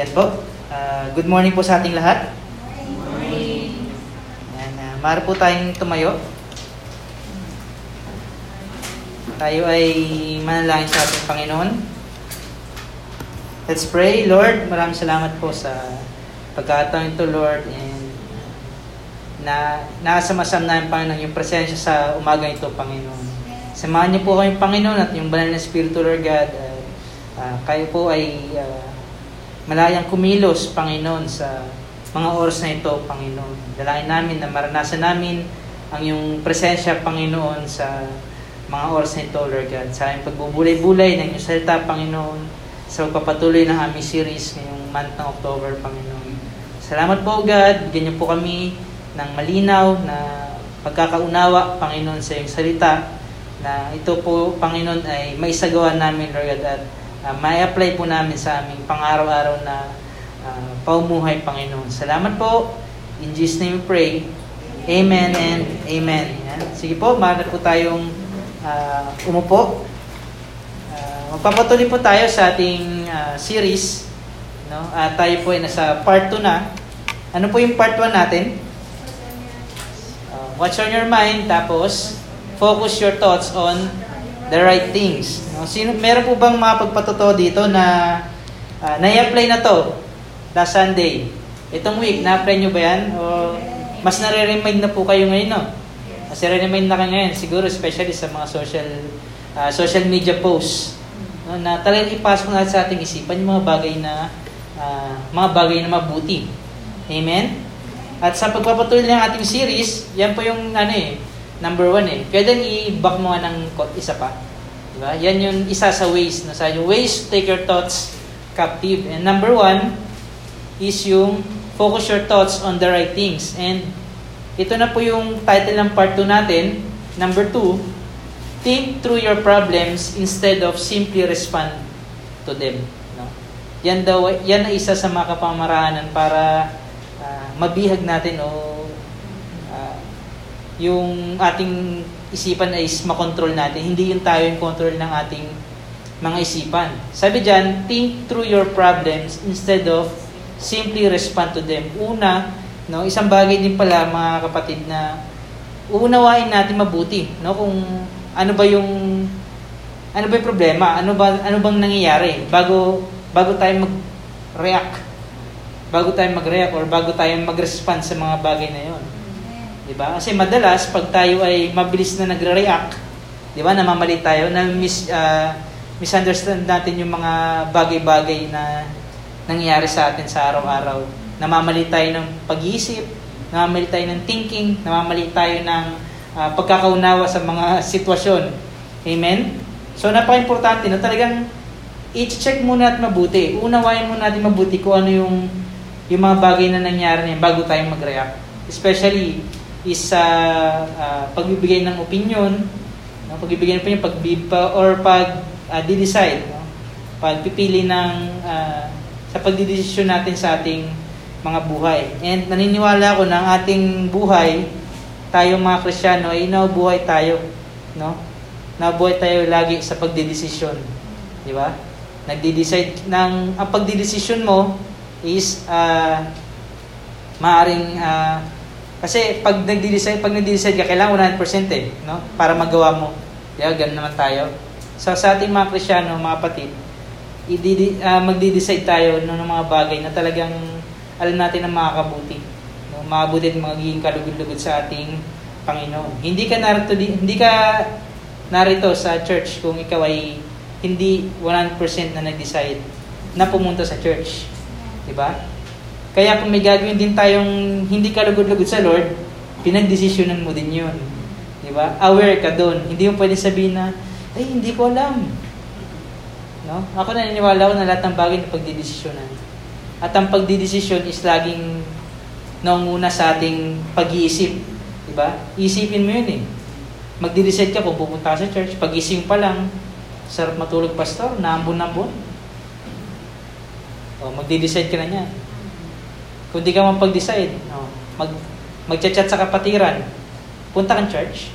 Yan po. Good morning po sa ating lahat. Good morning. Yan, maaari po tayong tumayo. Tayo ay manalangin sa ating Panginoon. Let's pray. Lord, maraming salamat po sa pagkakataon ito, Lord. And naasam-asam na yung Panginoon, yung presensya sa umaga ito, Panginoon. Samahan niyo po kami, Panginoon, at yung banal na Espiritu, Lord God. Kayo po ay... malayang kumilos, Panginoon, sa mga oras na ito, Panginoon. Dalain namin na maranasan namin ang iyong presensya, Panginoon, sa mga oras na ito, Lord God. Sa aming pagbubulay-bulay ng iyong salita, Panginoon, sa pagpapatuloy ng aming series ngayong month ng October, Paginoon. Salamat po, God. Bigyan niyo po kami ng malinaw na pagkakaunawa, Panginoon, sa iyong salita, na ito po, Panginoon, ay maisagawa namin, Lord God, at may apply po namin sa aming pang-araw-araw na paumuhay, Panginoon. Salamat po. In Jesus' name we pray. Amen and amen. Yan. Sige po, maaari po tayong umupo. Magpapatuloy po tayo sa ating series. No? Tayo po ay nasa part 2 na. Ano po yung part 1 natin? What's on your mind? Tapos, focus your thoughts on the right things. No? Sino, meron po bang mga pagpatotoo dito na na-apply na to last Sunday? Itong week, na-apply nyo ba yan? O mas nare-remind na po kayo ngayon, no? Mas nare-remind na kayo ngayon, siguro especially sa mga social media posts. No? Na talagang ipasok natin sa ating isipan yung mga bagay na mabuti. Amen? At sa pagpapatuloy ng ating series, yan po yung number 1 Pwede i-back mo nga ng isa pa. Diba? Yan yung isa sa ways. No? So, yung ways to take your thoughts captive. And number 1 is yung focus your thoughts on the right things. And ito na po yung title ng part 2 natin. Number 2, think through your problems instead of simply respond to them. No? Yan na isa sa mga kapamaraanan para mabihag natin yung ating isipan ay makontrol natin. Hindi yung tayo yung control ng ating mga isipan. Sabi dyan, think through your problems instead of simply respond to them. Una, no, isang bagay din pala mga kapatid na uunawain natin mabuti, no, kung ano ba yung problema, ano bang nangyayari bago tayo mag-react. Or bago tayo mag-respond sa mga bagay na 'yon. Diba? Kasi madalas, pag tayo ay mabilis na nagre-react, diba, namamali tayo, misunderstand natin yung mga bagay-bagay na nangyayari sa atin sa araw-araw. Namamali tayo ng pag-iisip, namamali tayo ng thinking, namamali tayo ng pagkakaunawa sa mga sitwasyon. Amen? So, napaka-importante na talagang i-check muna at mabuti. Unawain muna natin mabuti kung ano yung mga bagay na nangyari na bago tayo mag-react. Especially, pagbibigay ng opinion, no? Pag-decide, no? Pagpipili sa pagdidesisyon natin sa ating mga buhay. And naniniwala ako na ang ating buhay, tayong mga Kristiyano, ay naubuhay tayo, no? Naubuhay tayo lagi sa pagdidesisyon, di ba? Nagde-decide ng ang pagdidesisyon mo is maaring kasi pag nag-decide ka, kailangan 100%, no? Para magawa mo. Yeah, ganun naman tayo. So, sa ating mga Kristiyano, mga kapatid, magde-decide tayo ng mga bagay na talagang alam natin na makakabuti. No? Makabuti at magiging kalugod-lugod sa ating Panginoon. Hindi ka narito sa church kung ikaw ay hindi 100% na nag-decide na pumunta sa church. Diba? Kaya kung may gagawin din tayong hindi kalugod-lugod sa Lord, pinagdesisyonan mo din yun. Di ba? Aware ka doon. Hindi mo pwede sabihin na, ay, hindi ko alam. No? Ako naniniwala ko na lahat ng bagay na pagdidesisyonan. At ang pagdidesisyon is laging naunguna sa ating pag-iisip. Di ba? Isipin mo yun eh. Magde-decide ka kung pupunta ka sa church. Pag-ising pa lang, sarap matulog, pastor, naambon-ambon. O, magde-decide ka na niya. Kung di ka man pag-decide, no? Mag-chat-chat sa kapatiran, punta kang church.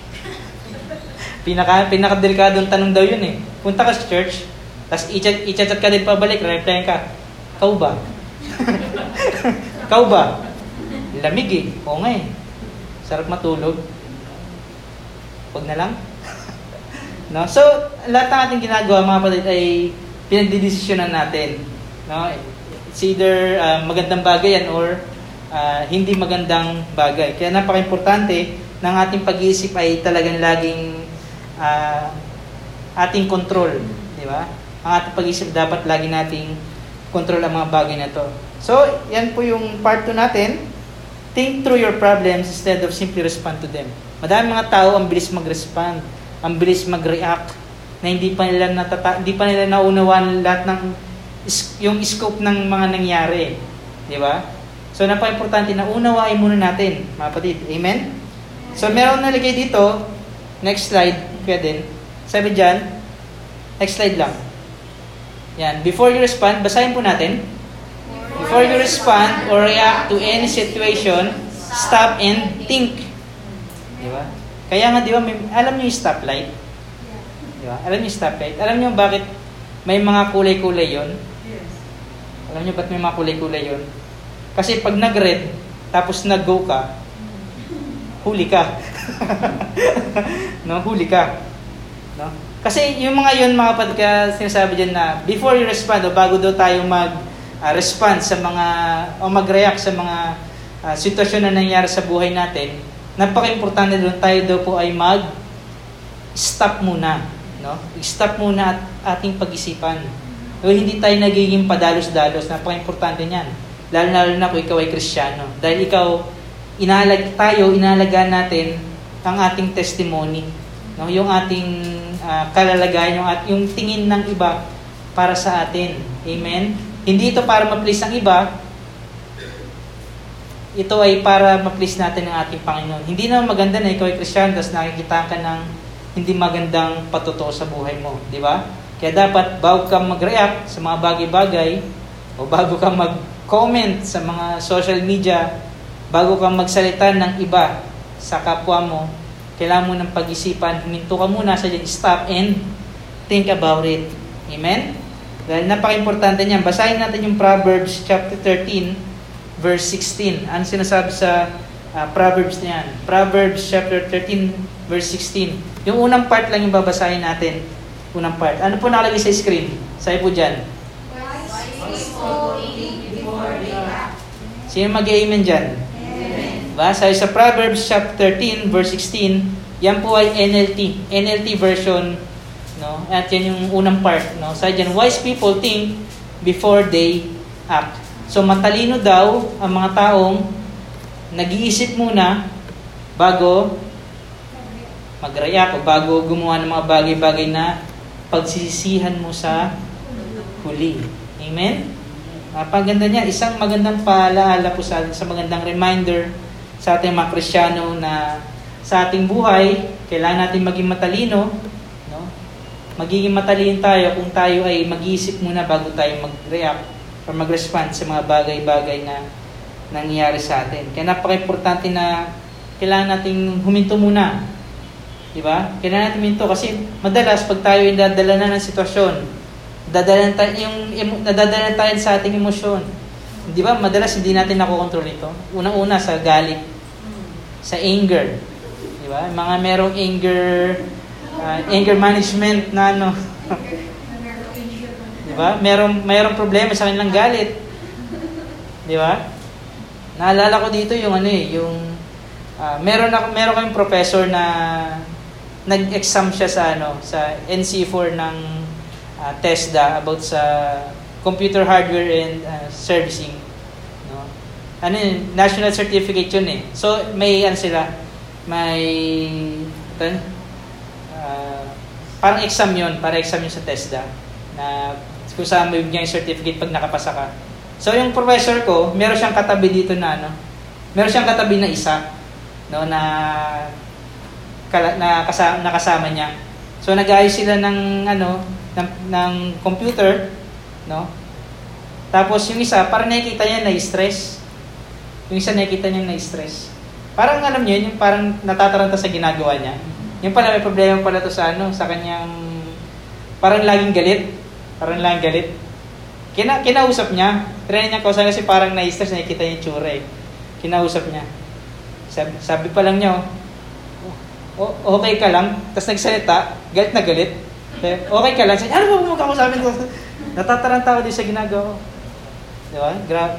Pinakadelikadong tanong daw yun eh. Punta ka sa church, tapos i-chat-chat ka din pabalik, reply ka. Ikaw ba? Ikaw ba? Lamig eh. Oo nga eh. Sarap matulog. Huwag na lang. No? So, lahat ng ating ginagawa, mga kapatid, ay pinagdidesisyonan natin. No? It's either magandang bagay yan or hindi magandang bagay. Kaya napaka-importante ng ating pag-iisip ay talagang laging ating control. Di ba? Ang ating pag-iisip dapat lagi nating control ang mga bagay na to. So, yan po yung part 2 natin. Think through your problems instead of simply respond to them. Madami mga tao ang bilis mag-respond. Ang bilis mag-react na hindi pa nila naunawaan lahat ng yung scope ng mga nangyari, di ba? So napaka-importante na unawain muna natin, mga kapatid. Amen? So meron na nalagay dito, next slide, kuya din. Sabi diyan, next slide lang. Yan, before you respond, basahin po natin. Before you respond or react to any situation, stop and think. Di ba? Kaya nga, di ba, alam niyo yung stoplight? Di ba? Alam niyo yung stoplight? Alam niyo bakit may mga kulay-kulay yun? Yes. Alam niyo ba't may mga kulay-kulay yun? Kasi pag nag-red, tapos nag-go ka, huli ka. No? Huli ka. No? Kasi yung mga yun, mga kapatid, sinasabi dyan na before you respond, o bago daw tayo mag-respond sa mga, o mag-react sa mga sitwasyon na nangyari sa buhay natin, napaka-importante doon tayo daw po ay mag-stop muna. No? Stop muna at ating pag-isipan. O hindi tayo nagiging padalos-dalos. Napaka-importante niyan. Lalo na kung ikaw ay Kristiyano. Dahil ikaw, inaalagaan natin ang ating testimony. No? Yung ating kalalagayan, yung tingin ng iba para sa atin. Amen? Hindi ito para ma-please ang iba, ito ay para ma-please natin ang ating Panginoon. Hindi na maganda na ikaw ay Christian, tapos nakikita ka ng hindi magandang patotoo sa buhay mo. Di ba? Kaya dapat, bago kang mag-react sa mga bagay-bagay, o bago kang mag-comment sa mga social media, bago kang magsalita ng iba sa kapwa mo, kailangan mo ng pag-isipan, huminto ka muna sa dyan, stop and think about it. Amen? Dahil napaka-importante niyan. Basahin natin yung Proverbs chapter 13, Verse 16. Ano sinasabi sa Proverbs na yan? Proverbs chapter 13, verse 16. Yung unang part lang yung babasahin natin. Unang part. Ano po nakalagay sa screen? Sabi po dyan. Sino mag-amen dyan? Amen. Sabi sa Proverbs chapter 13, verse 16, yan po ay NLT. NLT version. No? At yan yung unang part. No? Sabi dyan, wise people think before they act. So matalino daw ang mga taong nag-iisip muna bago mag-react o bago gumawa ng mga bagay-bagay na pagsisisihan mo sa huli. Amen? Napaganda niya. Isang magandang paalaala po sa atin, sa magandang reminder sa ating mga Kristyano na sa ating buhay, kailangan natin maging matalino. No? Magiging matalino tayo kung tayo ay mag-iisip muna bago tayo mag-react or mag-respond sa mga bagay-bagay na nangyayari sa atin. Kaya napaka-importante na kailangan nating huminto muna. Diba? Kailangan natin huminto kasi madalas pag tayo ay dadala na ng sitwasyon, nadadala tayo sa ating emosyon. Diba? Madalas hindi natin nakokontrol ito. Unang-una sa galit, sa anger. Diba? Mga merong anger management na ano. Diba? Merong problema sa kanilang galit. Di ba? Naalala ko dito yung ano eh, yung meron kaming professor na nag-exam siya sa ano, sa NC4 ng TESDA about sa computer hardware and servicing, no? Ano yun? National certificate yun eh. So may ano sila, parang exam yun, sa TESDA na kung saan may yung certificate pag nakapasa ka. So yung professor ko, meron siyang katabi dito na ano. Meron siyang katabi na isa, no, nakasama niya. So nag-aayos sila ng ano, ng computer, no? Tapos yung isa, parang nakikita niya na-stress. Parang alam niyo yun, yung parang natataranta sa ginagawa niya. Yung pala may problema pala to sa ano, sa kanyang parang laging galit. Kinausap niya, trinay niya kausapin kasi parang na-stress, nakikita niya yung tsura eh. Kinausap niya. Sabi pa lang niya, okay ka lang? Tapos nagsalita, galit na galit. Okay ka lang? Sabi, ano ba magkakausapin ko? Natataranta ko din sa ginagawa ko. Diba?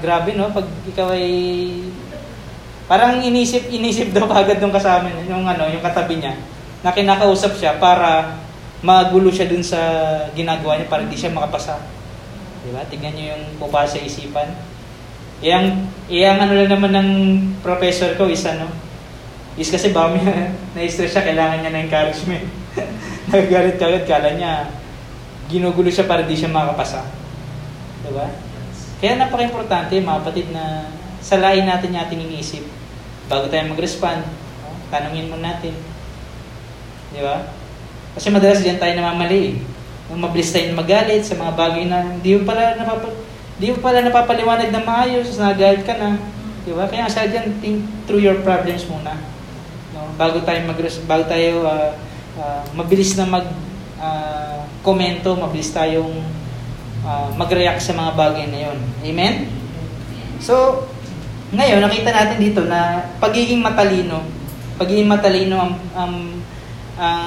Grabe no, pag ikaw ay... Parang inisip daw agad nung kasama niya, yung katabi niya, na kinakausap siya para magulo siya dun sa ginagawa niya, para di siya makapasa. Diba? Tignan niyo yung pupa sa isipan. Iyang ano lang naman ng professor ko is ano, is kasi baka na-stress siya, kailangan niya na encouragement. Nagagalit kagad, kala niya, ginugulo siya para di siya makapasa. Diba? Kaya napaka-importante, mga kapatid, na salain natin yung ating iniisip. Bago tayo mag-respond, tanungin muna natin. Di ba? Kasi madalas diyan tayo namamali eh. Nung mabilis tayo magalit sa mga bagay na hindi mo pala napapaliwanag na maayos, nagagalit ka na. Di ba? Kaya sa diyan, think through your problems muna. No? Bago tayo mabilis na mag-komento, mabilis tayong mag-react sa mga bagay na yon. Amen? So, ngayon, nakita natin dito na pagiging matalino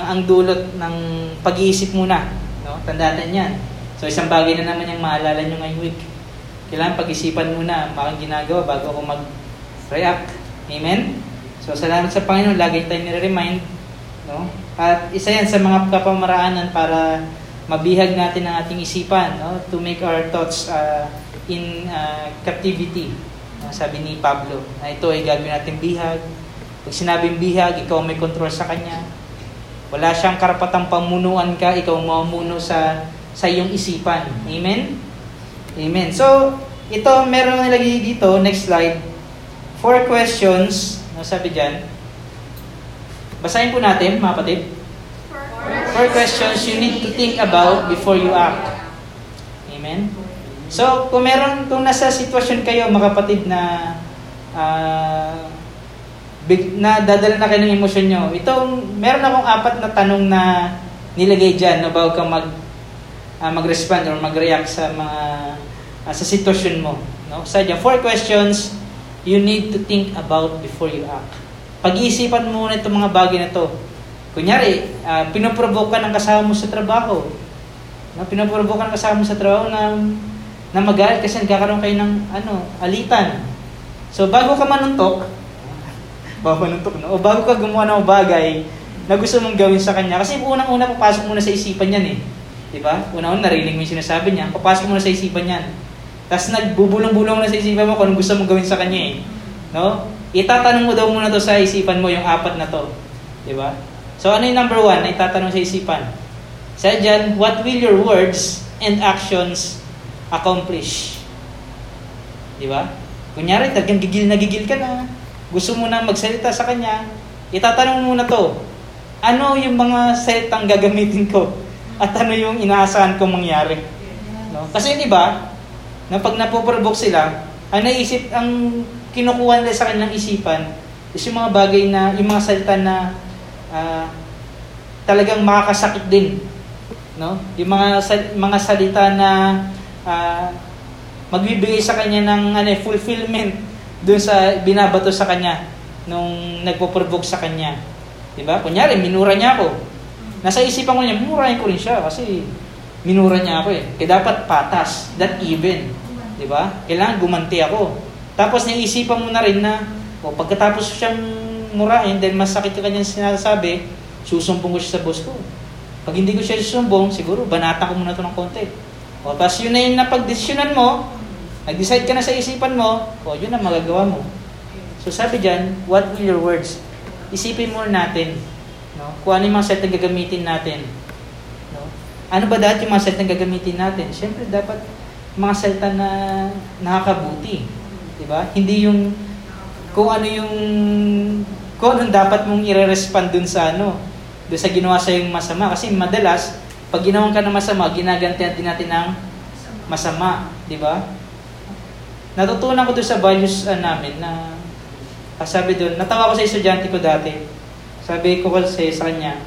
ang dulot ng pag-iisip muna. No? Tandaan niyan. So, isang bagay na naman yung maalala nyo ngayong week. Kailangan pag-isipan muna ang ginagawa bago ako mag-react. Amen? So, salamat sa Panginoon. Lagi tayong nire-remind. No? At isa yan sa mga kapamaraanan para mabihag natin ang ating isipan. No? To make our thoughts in captivity. Sabi ni Pablo, na ito ay gagawin natin bihag. Pag sinabing bihag, ikaw may control sa kanya. Wala siyang karapatang pamunuan ka, ikaw mamuno sa iyong isipan. Amen? Amen. So, ito, meron nilagay dito, next slide. 4 questions, no, sabi dyan. Basahin po natin, mga kapatid. 4 questions you need to think about before you act. Amen? So, kung nasa sitwasyon kayo, mga kapatid, na dadala na kayo ng emosyon nyo, meron akong 4 na tanong na nilagay dyan na bago kang mag-respond or mag-react sa sa sitwasyon mo. No? So, dyan, 4 questions you need to think about before you act. Pag-iisipan muna itong mga bagay na to. Kunyari, pinoprovoke ka ng kasama mo sa trabaho. No? Pinoprovoke ka ng kasama mo sa trabaho na magalit kasi nagkakaroon kayo ng alitan. So bago ka manuntok, no? O bago ka gumawa ng bagay na gusto mong gawin sa kanya, kasi unang-una papasok muna sa isipan niyan eh. 'Di ba? Una-una narinig mo 'yung sinasabi niya, papasok muna sa isipan niyan. Tapos nagbubulong-bulong na sa isipan mo kung gusto mong gawin sa kanya eh. No? Itatanong mo daw muna 'to sa isipan mo 'yung 4 na 'to. 'Di ba? So ano 'yung number 1 na itatanong sa isipan? Sa dyan, what will your words and actions accomplish? Di ba? Kunyari, talagang gigil ka na. Gusto mo na magsalita sa kanya. Itatanong muna to. Ano yung mga salitang gagamitin ko? At ano yung inaasahan kong mangyari? No? Kasi di ba, na pag napoprovoke sila, ang kinukuha nila sa kanilang isipan is yung mga bagay na, yung mga salita na talagang makakasakit din. No? Yung mga salita na magbibigay sa kanya ng fulfillment doon sa binabato sa kanya nung nagpo-provoke sa kanya. 'Di ba? Kunyari minura niya ako. Nasa isipan ko niya, murahin ko rin siya kasi minura niya ako eh. Kaya dapat patas, that even. 'Di ba? Kailangan gumanti ako. Tapos naisipan mo na rin na pagkatapos siyang murahin dahil masakit yung kanyang sinasabi, susumbong ko siya sa boss ko. Pag hindi ko siya susumbong, siguro banata ko muna 'to ng konti. O, tapos yun na yung napag-desisyonan mo, nag-decide ka na sa isipan mo, yun ang magagawa mo. So sabi dyan, what will your words? Isipin muna natin, no? Kung ano yung mga set na gagamitin natin. No? Ano ba dapat yung mga set na gagamitin natin? Siyempre, dapat mga salita na nakakabuti. Diba? Hindi yung, kung anong dapat mong i-respond dun sa ginawa sa'yo yung masama. Kasi madalas, pag ginawan ka ng masama, ginagantihan din natin ng masama. Di ba? Natutunan ko doon sa values namin na sabi doon, natawa ko sa estudyante ko dati. Sabi ko kasi sa kanya,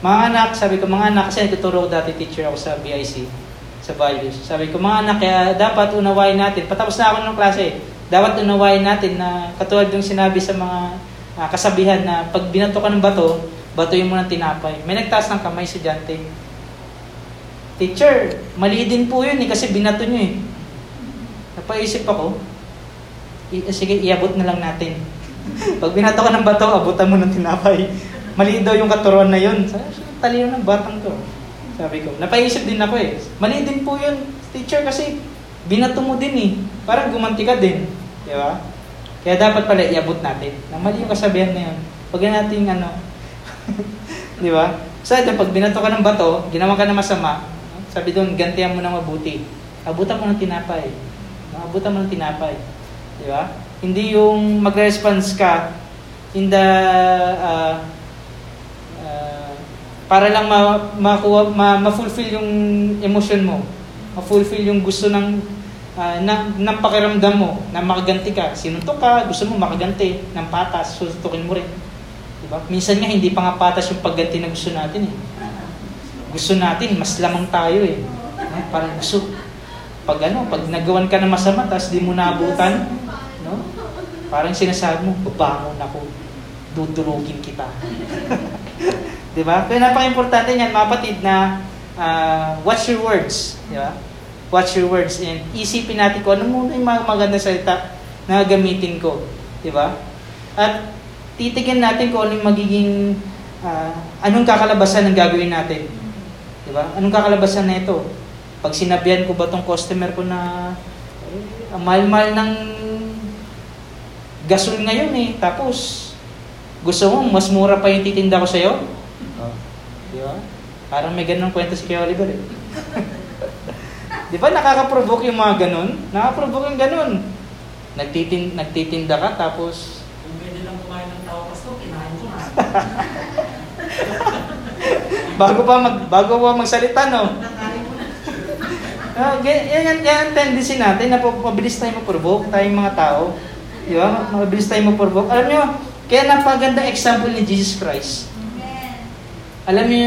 mga anak, sabi ko, kasi nagtuturo ko dati, teacher ako sa BIC. sa values. Sabi ko, mga anak, kaya dapat unawain natin. Patapos na ako ng klase. Dapat unawain natin na katulad yung sinabi sa mga kasabihan na pag binato ka ng bato, batuin mo ng tinapay. May nagtaas ng kamay si Dante. Teacher, mali din po yun eh, kasi binato nyo eh. Napaisip ako, sige, iabot na lang natin. Pag binato ka ng bato, abutan mo ng tinapay. Mali daw yung katuruan na yun. Sabi, talino ng batang to. Sabi ko, napaisip din ako eh. Mali din po yun, teacher, kasi binato mo din eh. Parang gumanti ka din. Di ba? Kaya dapat pala iabot natin. Mali yung kasabihan na yun. Huwag natin di ba? So ito, pag binato ka ng bato, ginawa ka na masama, sabi doon, gantihan mo ng mabuti. Abutan mo ng tinapay. Abutan mo ng tinapay. Di ba? Hindi yung mag-response ka in the, para lang ma-fulfill yung emotion mo. Ma-fulfill yung gusto ng pakiramdam mo na makaganti ka. Sinuntok ka, gusto mo makaganti ng patas, susuntukin mo rin. Diba? Minsan nga, hindi pa nga patas yung pagganti na gusto natin eh. Gusto natin, mas lamang tayo eh. No? Parang gusto. Pag nagawan ka ng masama, tapos di mo naabutan, no? Parang sinasabi mo, babangon ako, dudurugin kita. Diba? Kaya napaka-importante niyan, mapatid na watch your words. Diba? Watch your words and isipin natin ko, ano muna yung maganda salita na gamitin ko. Diba? At titignan natin kung anong magiging, anong kakalabasan ng gagawin natin. Diba? Anong kakalabasan na ito? Pag sinabihan ko ba itong customer ko na, mahal-mahal ng gasol ngayon eh, tapos, gusto mo, mas mura pa yung titinda ko sa'yo? Diba? Parang may ganun kwento si Kuya Oliver eh. Diba nakaka-provoke yung mga ganun? Nakaka-provoke yung ganun. Nagtitinda ka, tapos, bago pa magsalita, no? Yan ang tendency natin na mabilis tayo ma-provoke tayong mga tao. Di ba? Mabilis tayo ma-provoke. Alam nyo, kaya napaganda example ni Jesus Christ. Alam nyo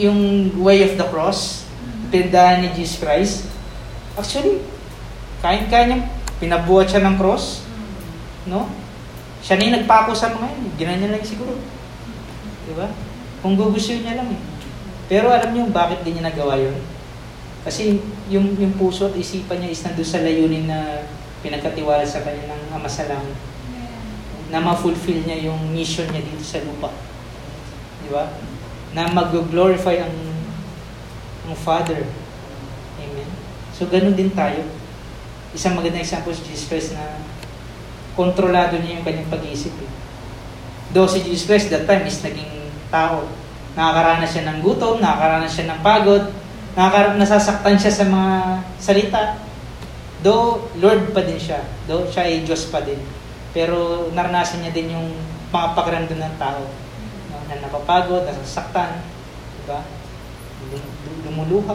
yung way of the cross, tindahan ni Jesus Christ. Actually, kain-kain niya, pinabuhat siya ng cross. No? Siya na yung nagpako sa mga yun. Ginanyan lang siguro. Diba? Kung gugustuhin niya lang eh. Pero alam niyo bakit din niya nagawa yun? Kasi yung puso at isipan niya is nandun sa layunin na pinagkatiwala sa kanya ng Ama sa Langit. Na ma-fulfill niya yung mission niya dito sa lupa. Diba? Na mag-glorify ang Father. Amen. So ganun din tayo. Isang magandang example si Jesus Christ na kontrolado niya yung kanyang pag-iisip. Though si Jesus Christ that time is naging tao. Nakakaranas siya ng gutom, nakakaranas siya ng pagod, nasasaktan siya sa mga salita. Though Lord pa din siya. Though siya ay Diyos pa din. Pero naranasan niya din yung pakiramdam ng tao. Na napapagod, nasasaktan. Diba? Lumuluha.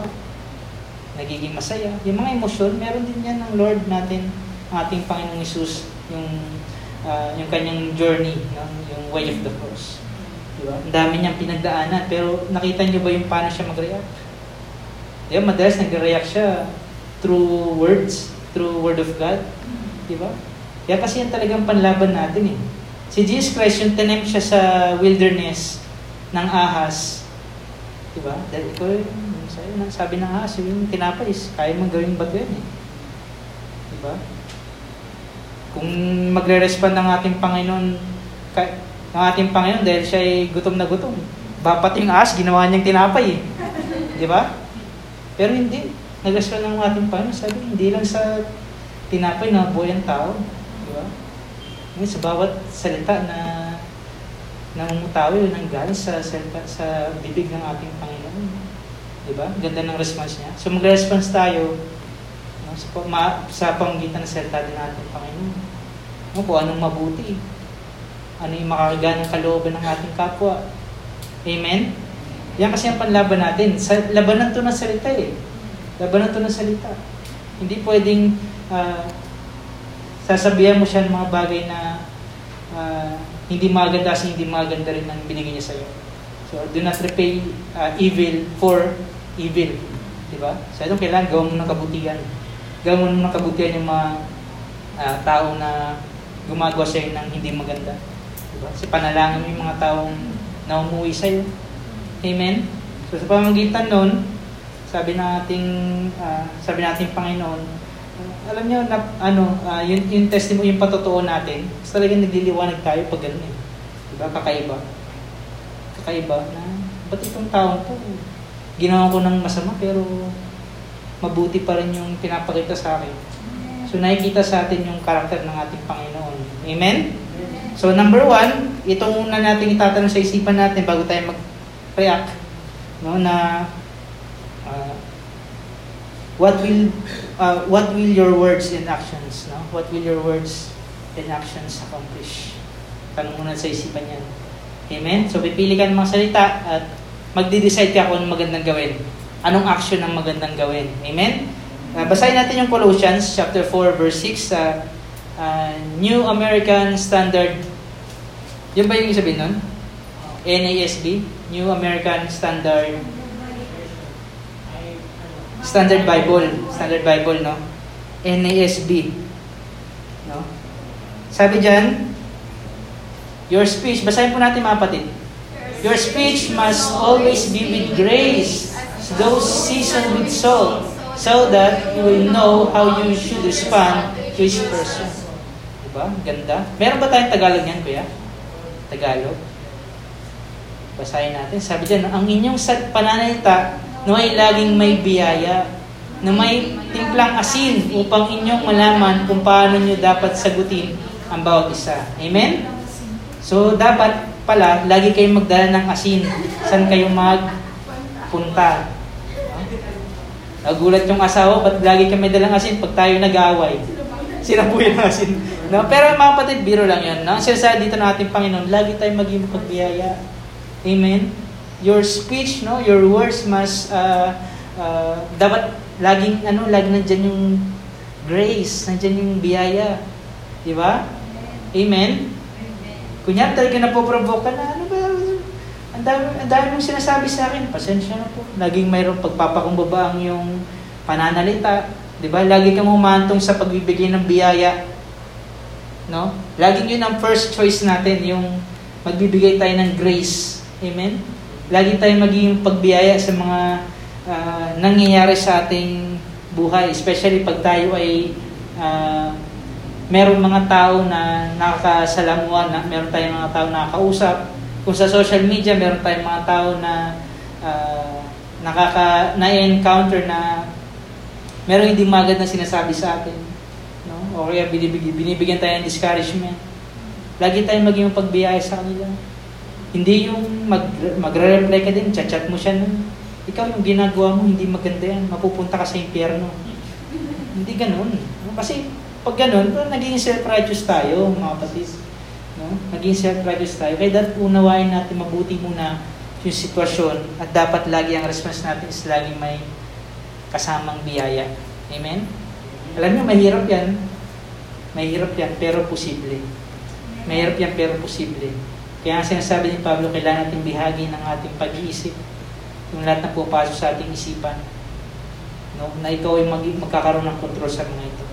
Nagiging masaya. Yung mga emosyon, meron din yan ng Lord natin, ang ating Panginoong Hesus, yung kanyang journey, no? Yung way of the cross. Diba? Ang dami niyang pinagdaanan, pero nakita niyo ba yung paano siya mag-react? Diba? Madalas nag-react siya through words, through word of God. Diba? Kaya kasi yan talagang panlaban natin eh. Si Jesus Christ, yung tanim siya sa wilderness ng ahas. Diba? Dahil ikaw yung sabi ng ahas, yung tinapais, kaya mong gawin ba't yun eh. Diba? Kung magre-respond ng ating Panginoon, dahil siya ay gutom na gutom. Bapat yung ahas, ginawa niyang tinapay eh. Di ba? Pero hindi. Nag-respond ng ating Panginoon, sabi, hindi lang sa tinapay na buhay ang tao. Di ba? Sa bawat salita na namumutawi o nanggaling sa bibig ng ating Panginoon. Di ba? Ganda ng response niya. So mag-response tayo sa pamamagitan ng salita din natin, Panginoon. Kung anong mabuti. Ano yung makakaganang kalooban ng ating kapwa. Amen? Yan kasi ang panlaban natin. Labanan to ng salita eh. Labanan to ng salita. Hindi pwedeng sasabihan mo siya ng mga bagay na hindi maganda kasi hindi maganda rin ang binigay niya sa'yo. So, do not repay evil for evil. Diba? So ito kailangan gawin mo ng kabutihan. Gawin mo ng kabutihan yung mga tao na gumagawa sa'yo ng hindi maganda. Diba? So panalangin mo yung mga taong na umuwi sa'yo. Amen? So sa pamamagitan nun, sabi nating Panginoon, alam niyo na yung testimony, yung patotoo natin, talagang nagliliwanag tayo pag ganun eh. Diba? Kakaiba na, ba't itong taong po, ginawa ko ng masama pero mabuti pa rin yung pinapakita sa akin. So nakikita sa atin yung karakter ng ating Panginoon. Amen? So number one, itong una natin itatanong sa isipan natin bago tayo mag-react, no, na what will your words and actions, no? What will your words and actions accomplish? Tanong muna sa isipan yan. Amen? So pipili ka ng mga salita at magde-decide ka kung anong magandang gawin. Anong action ang magandang gawin. Amen? Basahin natin yung Colossians chapter 4 verse 6 sa New American Standard. Yun ba yung isabihin nun? NASB, New American Standard Bible, no? NASB. No? Sabi diyan, your speech, basahin po natin mga kapatid. Your speech must always be with grace, though seasoned with salt, so that you will know how you should respond to each person. Diba? Ganda. Meron ba tayong Tagalog yan, kuya? Tagalog? Basahin natin. Sabi dyan, ang inyong pananalita na ay laging may biyaya, na may timplang asin upang inyong malaman kung paano nyo dapat sagutin ang bawat isa. Amen? So, dapat pala, lagi kayong magdala ng asin. Saan kayo magpunta? Nagulat yung asawa, ba't lagi kami dalang asin pag tayo nag-aaway? Sira po yung asin. No? Pero mga kapatid, biro lang yun. No? Ang sinasabi dito ng ating Panginoon, lagi tayong maging pagbiyaya. Amen? Your speech, no, your words must, dapat laging, lagi nandyan yung grace, nandyan yung biyaya. Di ba? Amen? Kunyari talaga napoprovoke ka na, ang dami mong sinasabi sa akin, pasensya na po. Laging mayroong pagpapakumbaba ang yung pananalita. Diba? Lagi kang humantong sa pagbibigay ng biyaya. No? Laging yun ang first choice natin, yung magbibigay tayo ng grace. Amen? Lagi tayo maging pagbiyaya sa mga nangyayari sa ating buhay. Especially pag tayo ay merong mga tao na nakakasalamuan, meron tayong mga tao na nakakausap. Kung sa social media, meron tayong mga tao na na-encounter na meron hindi magad na sinasabi sa atin. No? O kaya binibigyan tayo ng discouragement. Lagi tayong maging pagbiyaya sa kanila. Hindi yung magre-reply ka din, chat-chat mo siya. No? Ikaw yung ginagawa mo, hindi maganda yan. Mapupunta ka sa impyerno. Hindi ganun. Kasi pag ganun, naging self-righteous tayo, mga kapatid. No? Naging self-righteous tayo. Kaya dapat unawain natin mabuti muna yung sitwasyon at dapat lagi ang response natin is lagi may kasamang biyaya. Amen? Alam niyo, mahirap yan. Mahirap yan, pero posible. Mahirap yan, pero posible. Kaya ang sinasabi ni Pablo, kailangan natin bihagi ng ating pag-iisip. Yung lahat na pupasok sa ating isipan. No? Na ikaw ay magkakaroon ng kontrol sa mga ito.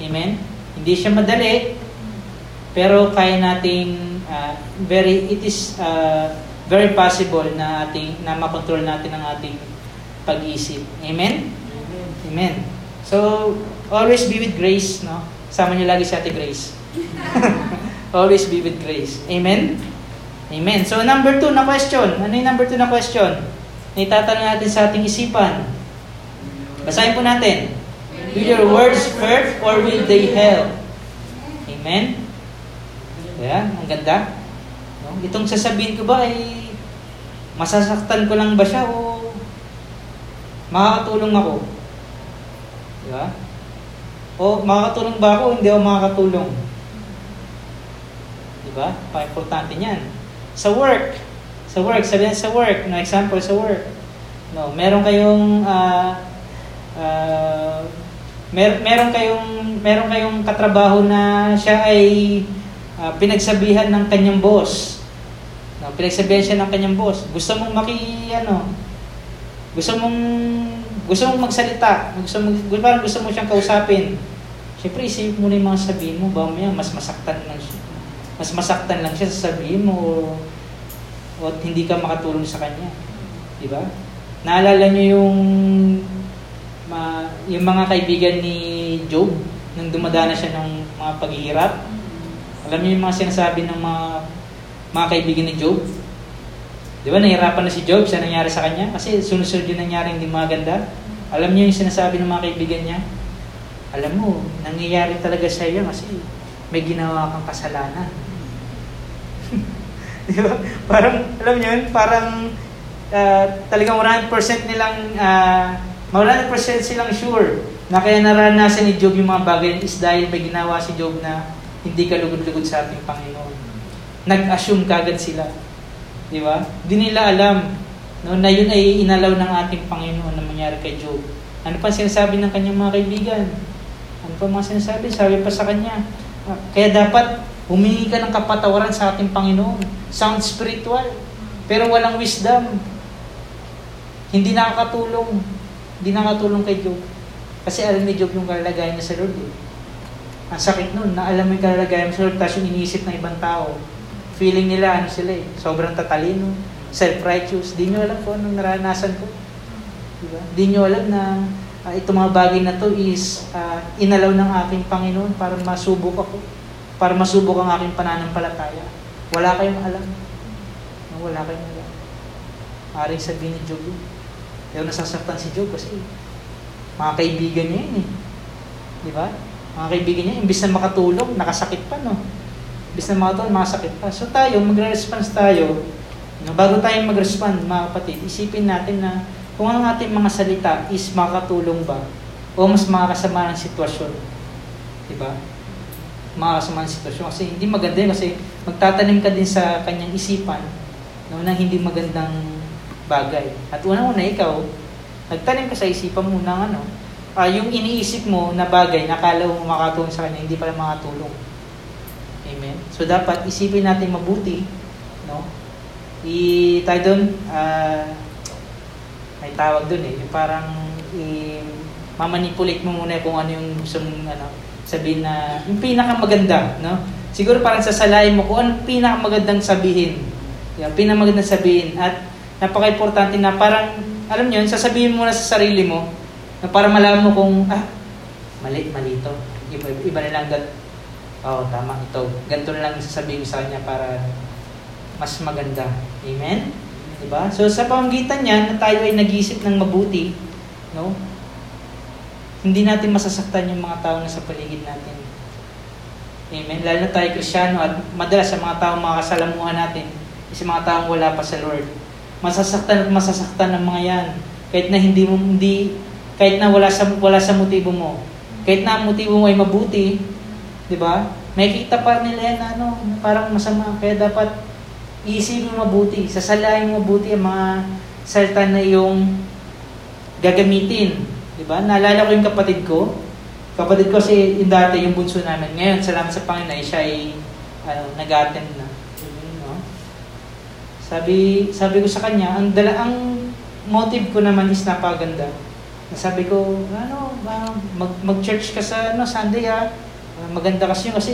Amen? Hindi siya madali, pero kaya nating very possible na makontrol natin ang ating pag-iisip. Amen? Amen. So, always be with grace, no? Sama niyo lagi si Ate Grace. Always be with grace. Amen? Amen. So, number 2 na question. Ano yung number 2 na question? Itatanong natin sa ating isipan. Basahin po natin. Will your words hurt or will they help? Amen? Ayan, ang ganda. No? Itong sasabihin ko ba ay masasaktan ko lang ba siya o makakatulong ako? Diba? O makakatulong ba ako o hindi ako makakatulong? Diba? Paka-importante niyan. Sa work, sabihin sa work. No, example sa work. No, meron kayong meron kayong katrabaho na siya ay pinagsabihan ng kanyang boss. No, pinagsabihan siya ng kanyang boss. Gusto mong Gusto mong magsalita, gusto mo siyang kausapin. Siyempre, isip mo na yung mga sabihin mo, baka maya, mas masaktan lang siya sa sabihin mo o hindi ka makatulong sa kanya. Di ba? Naalala niyo yung mga kaibigan ni Job nang dumadana siya ng mga paghihirap. Alam niyo yung mga sinasabi ng mga kaibigan ni Job? Di ba, nahirapan na si Job, siya nangyari sa kanya? Kasi sunod-sunod yung nangyari, hindi maganda. Alam niyo yung sinasabi ng mga kaibigan niya? Alam mo, nangyayari talaga sa iyo kasi may ginawa kang kasalanan. Di ba? Parang, alam niyo yun, parang talagang 100% nilang, 100% silang sure na kaya naranasan ni Job yung mga bagay is dahil may ginawa si Job na hindi kalugod-lugod sa ating Panginoon. Nag-assume kagad sila. Di ba? Di nila alam no, na yun ay inalaw ng ating Panginoon na mangyari kay Job. Ano pa sinasabi ng kanyang mga kaibigan? Ano pa mga sinasabi? Sabi pa sa kanya. Kaya dapat humingi ka ng kapatawaran sa ating Panginoon. Sound spiritual, pero walang wisdom. Hindi nakakatulong. Hindi nakakatulong kay Job. Kasi alam ni Job yung kalagayan niya sa Lord. Eh. Ang sakit nun, na alam mo yung kalagayan sa Lord, tapos yung iniisip ng ibang tao. Feeling nila, sobrang tatalino, self-righteous. Di nyo alam po anong naranasan ko. Diba? Di nyo alam na itong mga bagay na to is inalaw ng aking Panginoon para masubok ako, para masubok ang aking pananampalataya. Wala kayong alam. Wala kayong alam. Maaaring sabihin ni Job yun. Pero nasasaktan si Job kasi mga kaibigan niya yun eh. Diba? Mga kaibigan niya, imbis na makatulong, nakasakit pa no. Bis na mga doon, masakit pa. So tayo, mag-response tayo. Bago tayo mag-respond, mga kapatid, isipin natin na kung ang ating mga salita is makakatulong ba o mas makakasama ng sitwasyon. Diba? Makakasama ng sitwasyon. Kasi hindi maganda yun. Kasi magtatanim ka din sa kanyang isipan no, ng hindi magandang bagay. At unang-una, ikaw, nagtanim ka sa isipan mo ng yung iniisip mo na bagay na akala mo makakatulong sa kanya, hindi pala makakatulong. Amen. So dapat isipin natin mabuti, no? Tayo doon, may tawag doon eh, yung parang mamanipulate mo muna kung ano yung gusto mong sabihin na yung pinakamaganda, no? Siguro parang sasalain mo kung ano pinakamagandang sabihin. Yung pinakamagandang sabihin at napaka-importante na parang alam niyo, sasabihin mo na sa sarili mo na para malaman mo kung mali ito. Iba na lang tama ito. Ganito na lang sasabihin sa kanya para mas maganda. Amen? Diba? So, sa pamamagitan niya, na tayo ay nag-iisip ng mabuti, no? Hindi natin masasaktan yung mga tao na sa paligid natin. Amen? Lalo na tayo Krisyano at madalas sa mga taong makakasalamuhan natin is mga taong wala pa sa Lord. Masasaktan at masasaktan ng mga yan. Kahit na wala sa motibo mo. Kahit na ang motibo mo ay mabuti, diba? May kita pa nila yan parang masama. Kaya dapat isipin mo mabuti, sasalain mo mabuti ang mga salita na iyong gagamitin. Diba? Naalala ko yung kapatid ko. Kapatid ko kasi yung dati, yung bunso namin. Ngayon, salamat sa Panginoon, siya ay nag-attend na. No? Sabi ko sa kanya, ang motive ko naman is napaganda. Sabi ko, mag-church ka sa Sunday maganda kasi yun kasi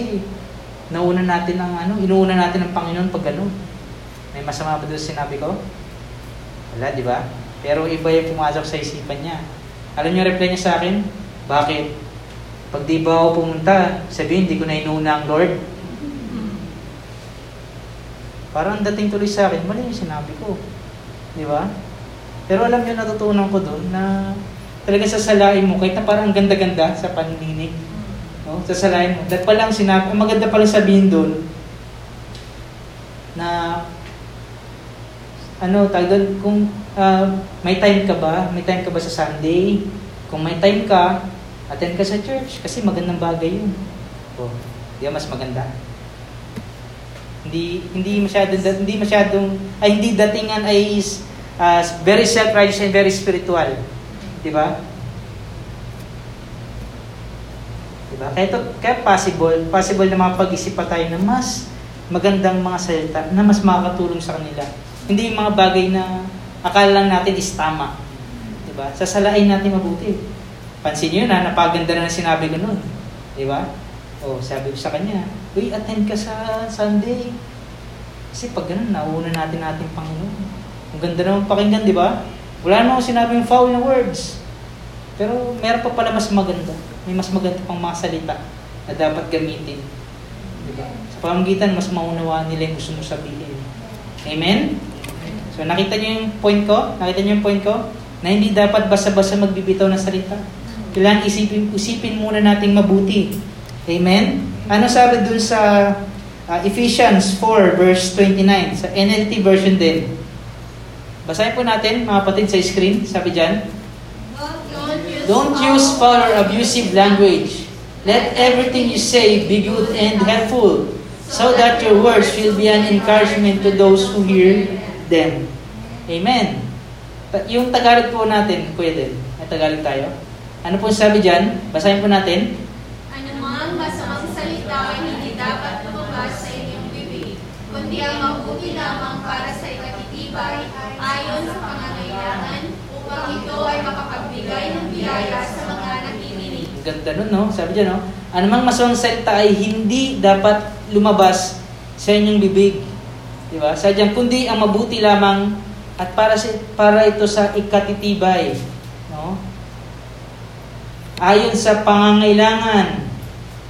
inuuna natin ang Panginoon pag gano'n. May masama ba doon sinabi ko? Wala, di ba? Pero iba yung pumasok sa isipan niya. Alam niyo reply niya sa akin? Bakit? Pag di ba ako pumunta, sabihin, hindi ko na inuuna ang Lord. Parang dating tuloy sa akin, mali yung sinabi ko. Di ba? Pero alam niyo, natutunan ko doon na talaga sasalain mo kahit na parang ganda-ganda sa panlinig. Sasalain mo. Dahil palang sinabi, maganda palang sabihin doon na kung may time ka ba sa Sunday? Kung may time ka, attend ka sa church kasi magandang bagay yun. Diyan mas maganda. Hindi datingan ay is very self-righteous and very spiritual. Di ba? Kaya possible na mapag-isip pa tayo ng mas magandang mga salita na mas makakatulong sa kanila. Hindi yung mga bagay na akala natin is tama. Diba? Sasalain natin mabuti. Pansin nyo na, napaganda na sinabi ko nun. Diba? O, sabi ko sa kanya, uy, attend ka sa Sunday. Kasi pag ganun, nauuna natin ating Panginoon. Ang ganda naman pakinggan, diba? Wala naman ako sinabing foul na words. Pero meron pa pala mas maganda. May mas maganda pang mga salita na dapat gamitin. Diba? Sa pamamagitan, mas maunawaan nila yung gusto mong sabihin. Amen? So nakita niyo yung point ko? Nakita niyo yung point ko? Na hindi dapat basa-basa magbibitaw ng salita. Kailangan isipin muna nating mabuti. Amen? Ano sabi dun sa Ephesians 4 verse 29? Sa NLT version din. Basahin po natin mga kapatid sa screen. Sabi dyan. Don't use foul or abusive language. Let everything you say be good and helpful, so that your words will be an encouragement to those who hear them. Amen. Yung Tagalog po natin, Kuya Del, ay Tagalog tayo. Ano po sabi dyan? Basahin po natin. Anumang masamang salita ay hindi dapat lumabas sa inyong bibig, kundi ang mabuti lamang para sa ikatitibay ayon sa pangangailangan upang ito ay makapagbigay ng biyaya sa mga nakikinig. Ganda nun, no? Sabi dyan, no? Anumang masamang salita ay hindi dapat lumabas sa inyong bibig. Diba? Sadyang, kundi ang mabuti lamang at para ito sa ikatitibay, no? Ayon sa pangangailangan,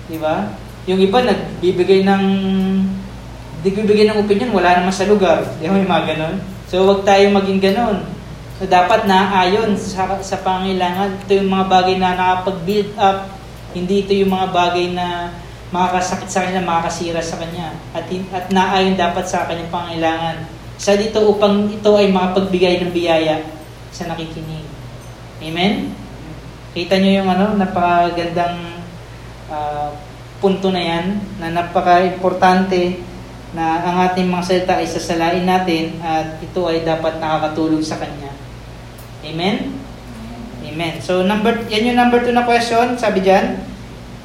di ba? Yung iba nagbibigay ng opinion, wala naman sa lugar, di ba, may mga ganon. So wag tayong maging ganon. So dapat na ayon sa pangangailangan. Ito yung mga bagay na nakapag-build up, hindi ito yung mga bagay na makakasakit sa kanya, makakasira sa kanya. At naayon dapat sa kanyang pangangailangan. Sa dito upang ito ay makapagbigay ng biyaya sa nakikinig. Amen? Kita nyo yung napakagandang punto na yan, na napaka-importante na ang ating mga salita ay sasalain natin at ito ay dapat nakakatulong sa kanya. Amen? Amen. So, yan yung number 2 na question. Sabi dyan,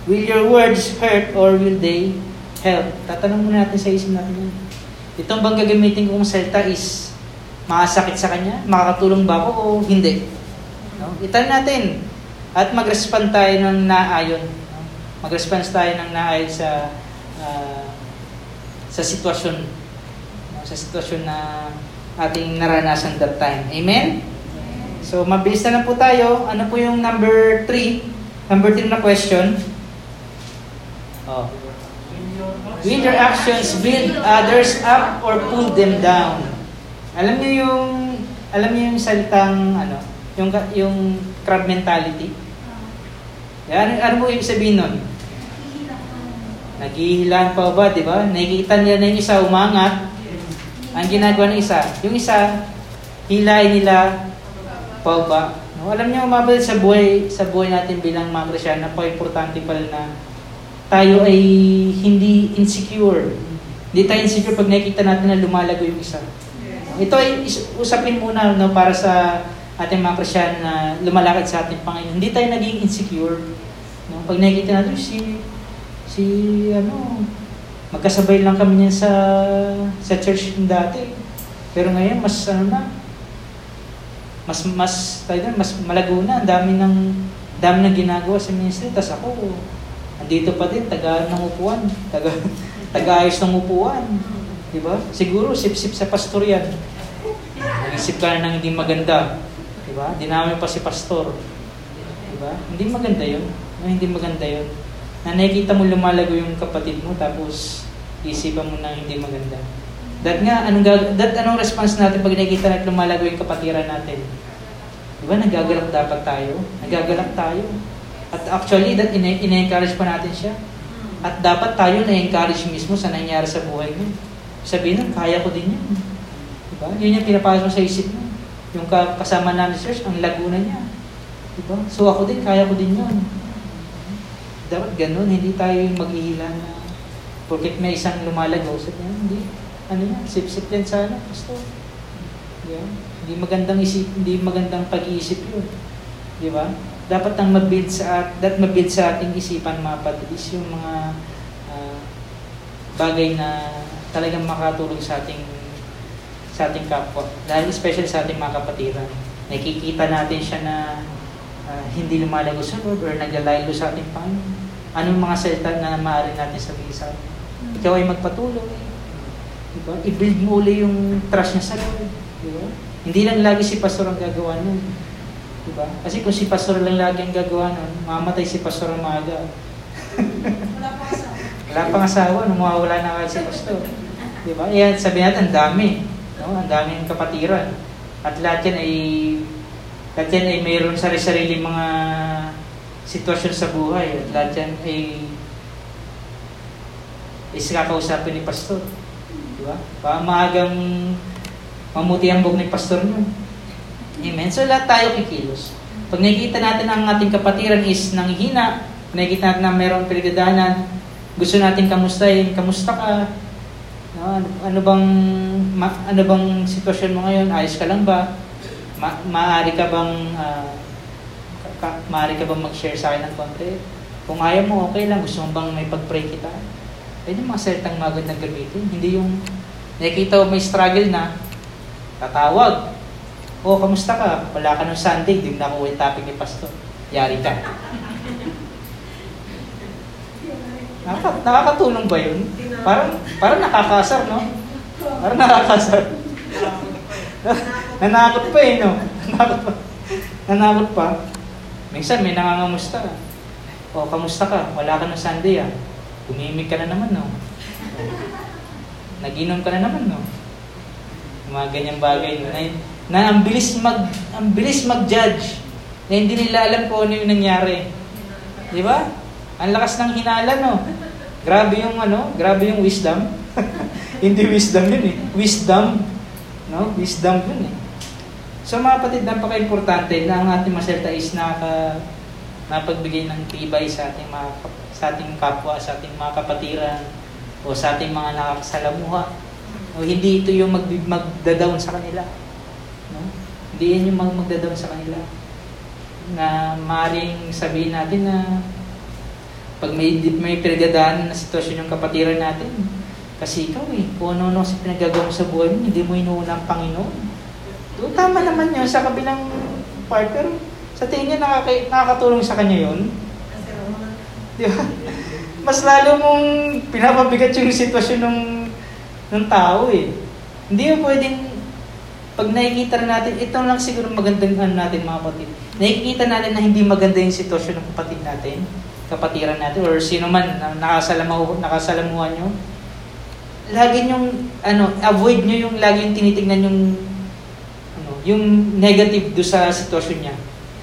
will your words hurt or will they help? Tatanong muna natin sa isip natin yan. Itong bang gagamitin kong salita is makasakit sa kanya? Makakatulong ba ako o hindi? No? Itan natin. At mag-respond tayo ng naayon. No? Mag-response tayo ng naayon sa sitwasyon. No? Sa sitwasyon na ating naranasan that time. Amen? So, mabilis na lang po tayo. Ano po yung number 3? Number 3 na question. Oh. Will your actions build others up or pull them down? Alam niyo yung salitang yung crab mentality. Ano mo ibig sabihin nun? Naghihilaan pa ba, di ba? Nakikita nila na yung isa umangat. Ang ginagawa ng isa, yung isa hilahin nila pa ba. No, alam niyo mabalik sa buhay natin bilang mga Kristiyan, importante pala na tayo ay hindi insecure. Hindi tayo insecure pag nakikita natin na lumalago yung isa. Ito ay usapin muna para sa ating mga Kristiyan na lumalakad sa ating Panginoon. Hindi tayo naging insecure. No? Pag nakikita natin, magkasabay lang kami niya sa church dati. Pero ngayon, mas malago na. Ang dami ng ginagawa sa ministry. Tas ako, andito pa din, tagaan ng upuan. Tagaayos ng upuan. Diba? Siguro, sip-sip sa pastor yan. Nag-isip ka na ng hindi maganda. Diba? Dinami pa si pastor. Diba? Hindi maganda yun. Na nakikita mo lumalago yung kapatid mo, tapos isipan mo na hindi maganda. Anong response natin pag nakikita natin lumalago yung kapatiran natin? Diba? Nagagalak dapat tayo. At actually, ina-encourage pa natin siya. At dapat tayo na-encourage mismo sa nangyari sa buhay mo. Sabihin nun, kaya ko din yan. Diba? Yun yung pinapasok sa isip mo. Yung kasama namin search, ang laguna niya. Diba? So ako din, kaya ko din yun. Dapat ganun, hindi tayo maghihila na porket may isang lumalago. Sabi yan, hindi. Sip-sip yan sana. Gusto. Yeah. Hindi magandang pag-iisip yun. Diba? Dapat ang mabuild sa ating isipan, mga patidis, yung mga bagay na talagang makatulong sa ating kapwa, dahil especially sa ating mga kapatiran. nakikita natin siya na hindi lumalago sa Lord or naglalaylo sa ating Panginoon. Anong mga salita na maaari natin sabihin sa atin? Ikaw ay magpatuloy. Diba? I-build mo ulit yung trust niya sa Lord. Diba? Hindi lang lagi si pastor ang gagawa nun. Diba? Kasi kung si pastor lang lagi ang gagawa nun, mamatay si pastor ang maaga. Wala pang asawa, mawawala na kahit si pastor. Diba? Yan, sabihin natin, ang dami. No? Ang daming kapatiran. At lahat yan ay mayroon sarili-sarili mga sitwasyon sa buhay. At lahat yan ay kakausapin ni pastor. Diba? Baka maagang mamuti ang bug ni pastor nun. Amen? So lahat tayo kikilos. Pag nakikita natin ang ating kapatiran is nanghihina, nakikita natin na mayroong pinagdadaanan, gusto natin kamustahin, kamusta ka? No? Ano bang sitwasyon mo ngayon? Ayos ka lang ba? Maaari ka bang mag-share sa akin ng konti? Kung ayaw mo, okay lang. Gusto mo bang may pag-pray kita? Pwede mga salitang magod na gamitin. Hindi yung nakikita may struggle na, tatawag. O, kamusta ka? Wala ka ng Sunday. Hindi mo nakuha yung topic ni Pastor. Yari ka. Nakakatulong ba yun? Parang nakakasar, no? Parang nakakasar. Nanakot pa eh, no? Nanakot pa. Minsan may nangangamusta. O, kamusta ka? Wala ka ng Sunday, ah. Tumimik ka na naman, no? Nag-inom ka na naman, no? Mga ganyang bagay, no? Na ang bilis mag-judge. Na hindi nila alam kung ano yung nangyari. Di ba? Ang lakas ng hinala, no? Grabe yung wisdom. Hindi wisdom yun, eh. Wisdom yun, eh. So, mga kapatid, napaka-importante na ang ating masalita is napagbigay ng tibay sa ating kapwa, sa ating mga kapatiran, o sa ating mga nakakasalamuha. O hindi ito yung magda-down sa kanila. No? Hindi yan yung magda-down sa kanila. Na maaaring sabihin natin na pag may pinagdadaanan na sitwasyon yung kapatiran natin, kasi ikaw kung ano-ano sa pinagagawa sa buhay mo, hindi mo inuuna ang Panginoon. So, tama naman yun sa kabilang part, pero sa tingin niya nakakatulong sa kanya yun. Di ba? Mas lalo mong pinapabigat yung sitwasyon ng tao eh. Hindi mo pwedeng, pag nakikita natin, ito lang siguro magandang natin mga kapatid. Nakikita natin na hindi maganda yung sitwasyon ng kapatid natin, kapatiran natin, or sino man na nakasalamuhan nyo, lagi nyong, avoid nyo yung lagi yung tinitignan yung negative do sa sitwasyon niya.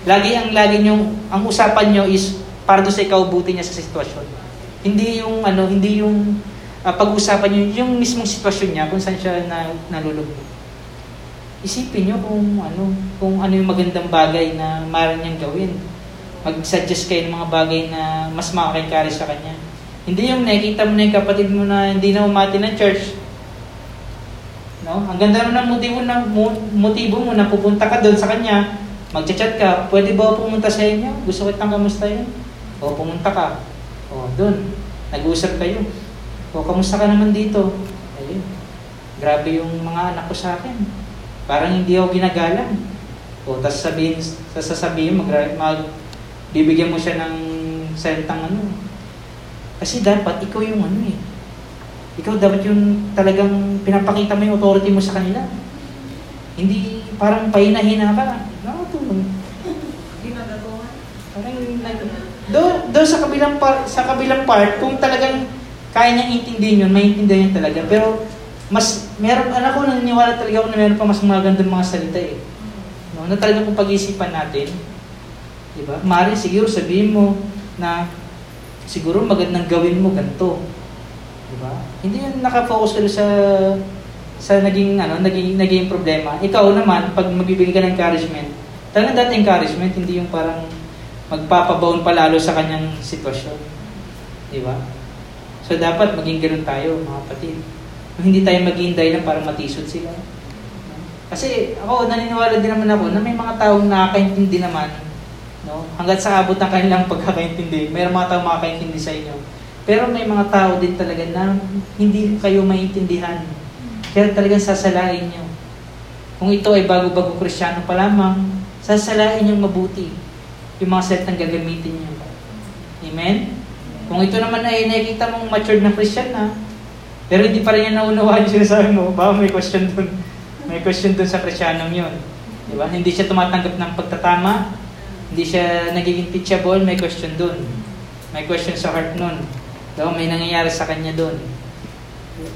Lagi nyong, ang usapan nyo is para doon sa ikaubuti niya sa sitwasyon. Hindi yung pag-usapan nyo, yung mismong sitwasyon niya, kung saan siya nalulugod. Isipin nyo kung ano yung magandang bagay na maaaring niyang gawin. Mag-suggest kayo ng mga bagay na mas makakikari sa kanya. Hindi yung nakikita mo na yung kapatid mo na hindi na umati ng church. No? Ang ganda na motibo mo na pupunta ka doon sa kanya, magchat-chat ka, pwede ba pumunta sa inyo? Gusto kitang kamustahin? O pumunta ka. O doon, nag-uusap kayo. O kamusta ka naman dito? Ayun. Grabe yung mga anak ko sa akin. Parang hindi ako ginagalang. O tapos sasabihin, bibigyan mo siya ng sentang ano. Kasi dapat ikaw yung ano eh. Ikaw dapat yung talagang pinapakita mo yung authority mo sa kanila. Hindi parang pahina-hina ka. Nakatulong. Ginagawa. Parang sa kabilang part, kung talagang kaya niyang intindihin yun, maintindihan niya talaga. Pero mas meron ako naniniwala talaga ako na meron pa mas magandang mga salita eh. No, na talaga kung pag-isipan natin. Diba? Maaaring siguro sabihin mo na siguro magandang gawin mo ganito. Diba? Hindi yun nakafocus ka sa naging problema. Ikaw naman, pag magbibigay ka ng encouragement, talagang that encouragement, hindi yung parang magpapabaon pa lalo sa kanyang sitwasyon. Diba? So dapat maging ganun tayo, mga kapatid. Hindi tayo maghihintay na parang matisod sila. Kasi ako, naniniwala din naman ako na may mga taong nakakaintindi naman. No? Hanggat sa abot ng kanilang pagkakaintindi, may mga tao makakaintindi sa inyo. Pero may mga tao din talaga na hindi kayo maintindihan. Kaya talagang sasalain nyo. Kung ito ay bago-bago Kristiyano pa lamang, sasalain niyang mabuti yung mga salitang gagamitin niyo. Amen? Kung ito naman ay nakikita mong matured na Christian na, pero hindi pa rin niya naunawaan yung sinasabi mo, baka may question dun. May question dun sa Kristiyanong yun. Diba? Hindi siya tumatanggap ng pagtatama, hindi siya nagiging teachable, may question dun. May question sa heart nun. Diba? May nangyayari sa kanya dun.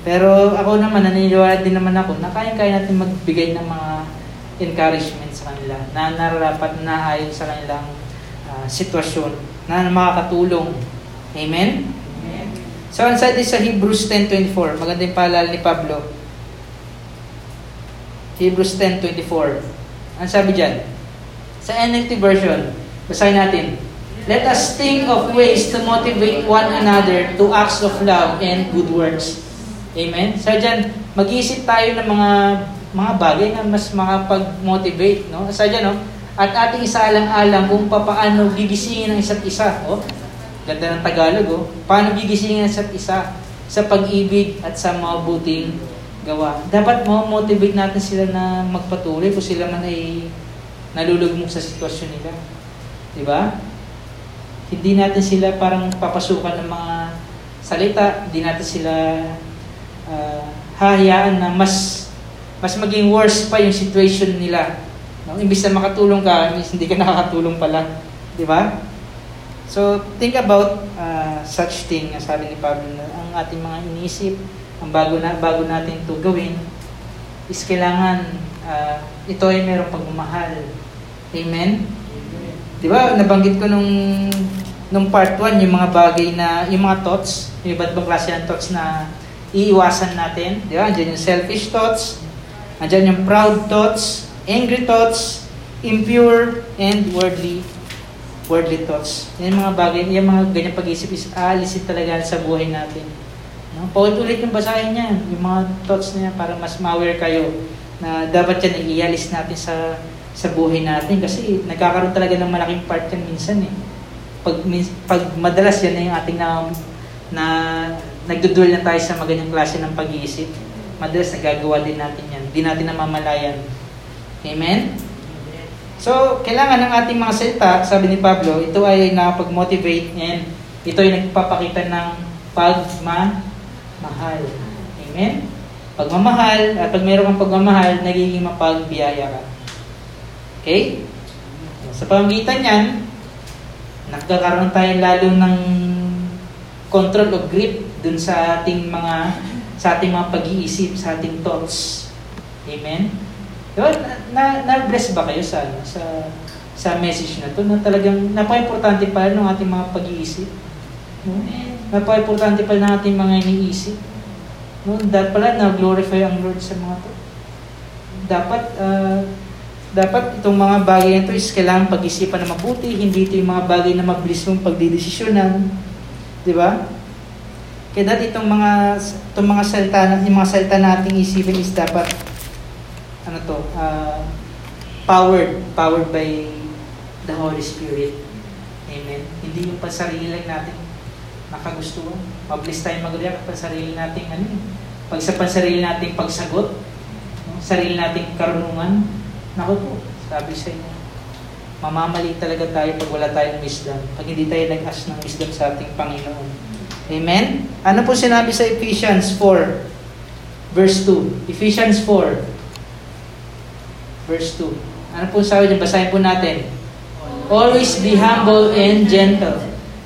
Pero ako naman, naniniwala din naman ako na kaya-kaya natin magbigay ng mga encouragement sa kanila na nararapat na ayon sa kanilang sitwasyon na makakatulong. Amen? Amen. So, ang sabi sa Hebrews 10:24, maganda yung paalala ni Pablo. Hebrews 10:24. Ang sabi dyan? Sa NLT version, basahin natin. Let us think of ways to motivate one another to acts of love and good works. Amen? So dyan, mag-iisip tayo ng mga bagay na mas makapag-motivate. No? So dyan, no? At ating isaalang-alang kung paano gigisingin ang isa't isa. Oh? Ganda ng Tagalog. Oh? Paano gigisingin ang isa't isa sa pag-ibig at sa mabuting gawa. Dapat ma-motivate natin sila na magpatuloy kung sila man ay nalulugmok sa sitwasyon nila. Diba? Hindi natin sila parang papasukan ng mga salita. Hindi natin sila hahayaan na mas maging worse pa yung situation nila. No? Imbis na makatulong ka, hindi ka nakakatulong pala. Di ba? So, think about such thing, sabi ni Pablo, na ang ating mga iniisip, ang bago natin ito gawin, is kailangan ito ay merong pagmamahal. Amen? Di ba? Nabanggit ko nung part 1, yung mga bagay na, yung mga thoughts, yung iba't ibang klase ng thoughts na iiwasan natin. Di ba? Andiyan yung selfish thoughts, andiyan yung proud thoughts, angry thoughts, impure, and worldly thoughts. Yan mga bagay, yung mga ganyan pag-isip is alisin talaga sa buhay natin. No? Paulit-ulit yung basahin niya, yung mga thoughts niya para mas ma-aware kayo na dapat yan i-alis natin sa buhay natin kasi nagkakaroon talaga ng malaking part yan minsan eh. Pag madalas yan na yung ating na nagduduel na tayo sa maganyang klase ng pag-iisip. Madalas nagagawa din natin yan. Di natin namamalayan. Amen? So, kailangan ng ating mga salita, sabi ni Pablo, ito ay nakapag-motivate and ito ay nagpapakita ng pagmamahal. Amen? Pagmamahal, at pag mayroon kang pagmamahal, nagiging mapagbiyaya ka. Okay? Sa pamamagitan niyan, nagkakaroon tayo lalo ng control of grip dun sa ating mga pag-iisip, sa ating thoughts. Amen? Diba, na-bless ba kayo sa message na to na talagang napaka-importante pala ng ating mga pag-iisip? No? Napaka-importante pala ng ating mga iniisip? No? Dapat pala na-glorify ang Lord sa mga to. Dapat itong mga bagay na to is kailangan pag-isipan na mabuti, hindi ito yung mga bagay na mabilis mong pagdidesisyonan. Diba? Kaya dati itong mga salita, yung mga salita na ating isipin is dapat powered by the Holy Spirit. Amen. Hindi yung pansarili lang natin nakagustuhan. Mabilis tayo mag-react pansarili natin pag sa pansarili nating pagsagot, sarili nating karunungan. Naku po, sabi sa inyo, mamamali talaga tayo pag wala tayong wisdom. Pag hindi tayo nag-ask ng wisdom sa ating Panginoon. Amen. Ano po sinabi sa Ephesians 4 verse 2? Ephesians 4 Verse 2. Ano po sabi niya? Basahin po natin. Always be humble and gentle.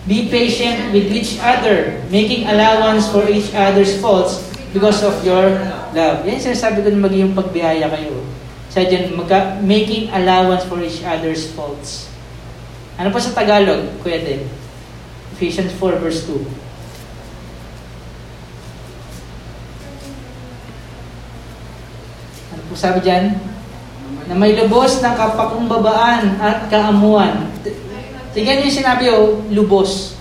Be patient with each other, making allowance for each other's faults because of your love. Yan sinasabi ko na maging pagbiyaya kayo. Sabi niya, making allowance for each other's faults. Ano po sa Tagalog? Kuya din. Ephesians 4 verse 2. Ano po sabi dyan? Na may lubos ng kapakumbabaan at kaamuan. Tingnan niyo yung sinabi, lubos.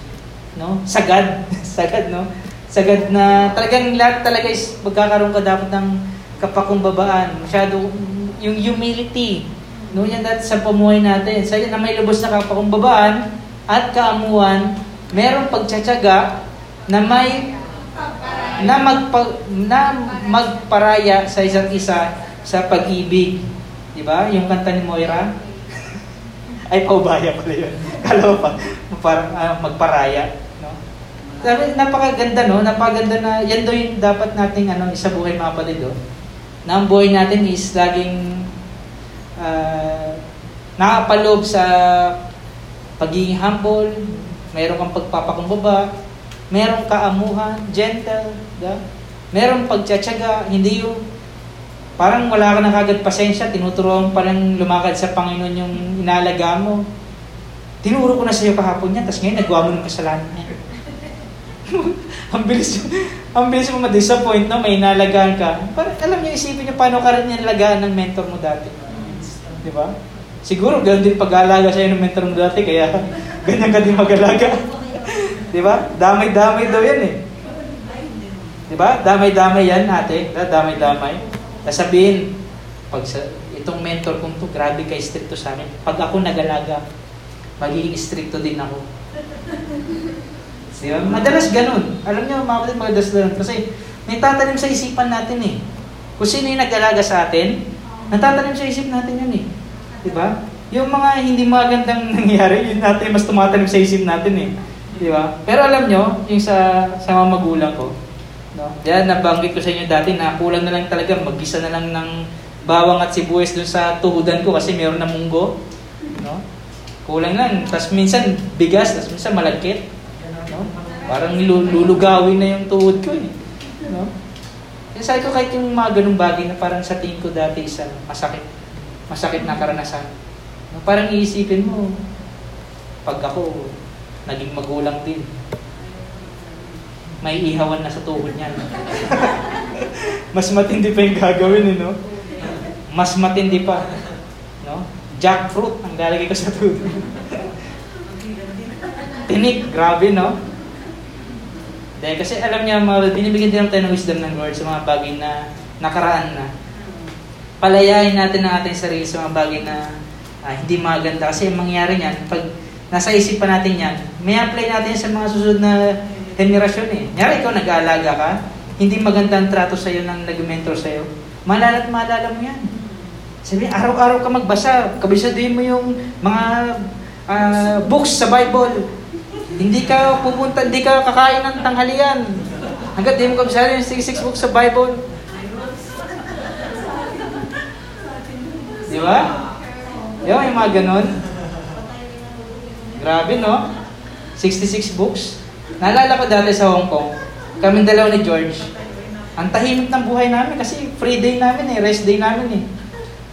No? Sagad. Sagad, no? Sagad na talagang lahat talaga is magkakaroon ka dapat ng kapakumbabaan. Masyado yung humility. No? Yan dati sa pamuhay natin. So, na may lubos na kapakumbabaan at kaamuan, merong pagtsatsaga na magparaya sa isa't isa sa pag-ibig. Di ba? Yung kanta ni Moira. Ay, paubaya pala yun. Kala pa, parang magparaya. No? Napakaganda, no? Napakaganda na, yan daw yung dapat nating isa buhay mga kapatid, oh. Na ang buhay natin is laging nakapaloob sa pagiging humble, mayroon kang pagpapakumbaba, mayroon kaamuhan, gentle, da? Mayroon pagtsatsaga, hindi yung parang wala ka na kagad pasensya, tinuturuan pa lang lumakad sa Panginoon yung inaalaga mo. Tinuro ko na sa iyo kahapon yan, tapos ngayon nagawa mo ng kasalanan niya. ang bilis mo ma-disappoint, no? May inaalagaan ka. Parang alam niyo, isipin niyo, paano ka rin inalagaan ng mentor mo dati. Di ba? Siguro, gano'n din pag-alaga sa'yo ng mentor mo dati, kaya ganyan ka din mag-alaga. Di ba? Damay-damay daw yan eh. Di ba? Damay-damay yan, ate. Damay-damay. Sabihin, pag itong mentor kong to, grabe ka stricto sa akin. Pag ako nagalaga, magiging stricto din ako. Diba? Madalas ganun. Alam niyo, mga kapatid, madalas ganun. Kasi natatanim sa isipan natin eh. Kung sino yung nagalaga sa atin, natatanim sa isip natin yun eh. Diba? Yung mga hindi magandang nangyari, yun natin mas tumatanim sa isip natin eh. Diba? Pero alam niyo, yung sa mga magulang ko, no? Diyan, nabanggit ko sa inyo dati na kulang na lang talaga, mag-isa na lang ng bawang at sibuyas doon sa tuhudan ko kasi meron na munggo. No? Kulang lang. Tapos minsan bigas, tapos minsan malagkit. No? Parang lulugawin na yung tuhod ko. Eh. No? Kaya sabi ko kahit yung mga ganung bagay na parang sa tingin ko dati isa masakit. Masakit na karanasan. No? Parang iisipin mo, pag ako naging magulang din, may ihawan na sa tuhod niyan. Mas matindi pa yung gagawin, eh, no? Mas matindi pa. No? Jackfruit ang lalagay ko sa tuhod. Tinik, grabe, no? Dahil kasi alam niya, binibigyan din tayo ng wisdom ng Lord sa mga bagay na nakaraan na. Palayain natin ang ating sarili sa mga bagay na hindi maganda. Kasi ang mangyari niyan, pag nasa isip pa natin yan, may apply natin sa mga susunod na generasyon eh. Nyari ikaw, nag-aalaga ka, hindi maganda ang trato sa'yo ng nag-mentor sa'yo, malala't maalala mo yan. Sabi, araw-araw ka magbasa, kabisaduhin mo yung mga books sa Bible. Hindi ka pupunta, hindi ka kakain ng tanghalian hanggat di mo kabisado yung 66 books sa Bible. Di ba? Di ba yung mga ganun? Grabe, no? 66 books. Naalala ko dati sa Hong Kong, kaming dalaw ni George, ang tahimik ng buhay namin kasi free day namin eh, rest day namin eh.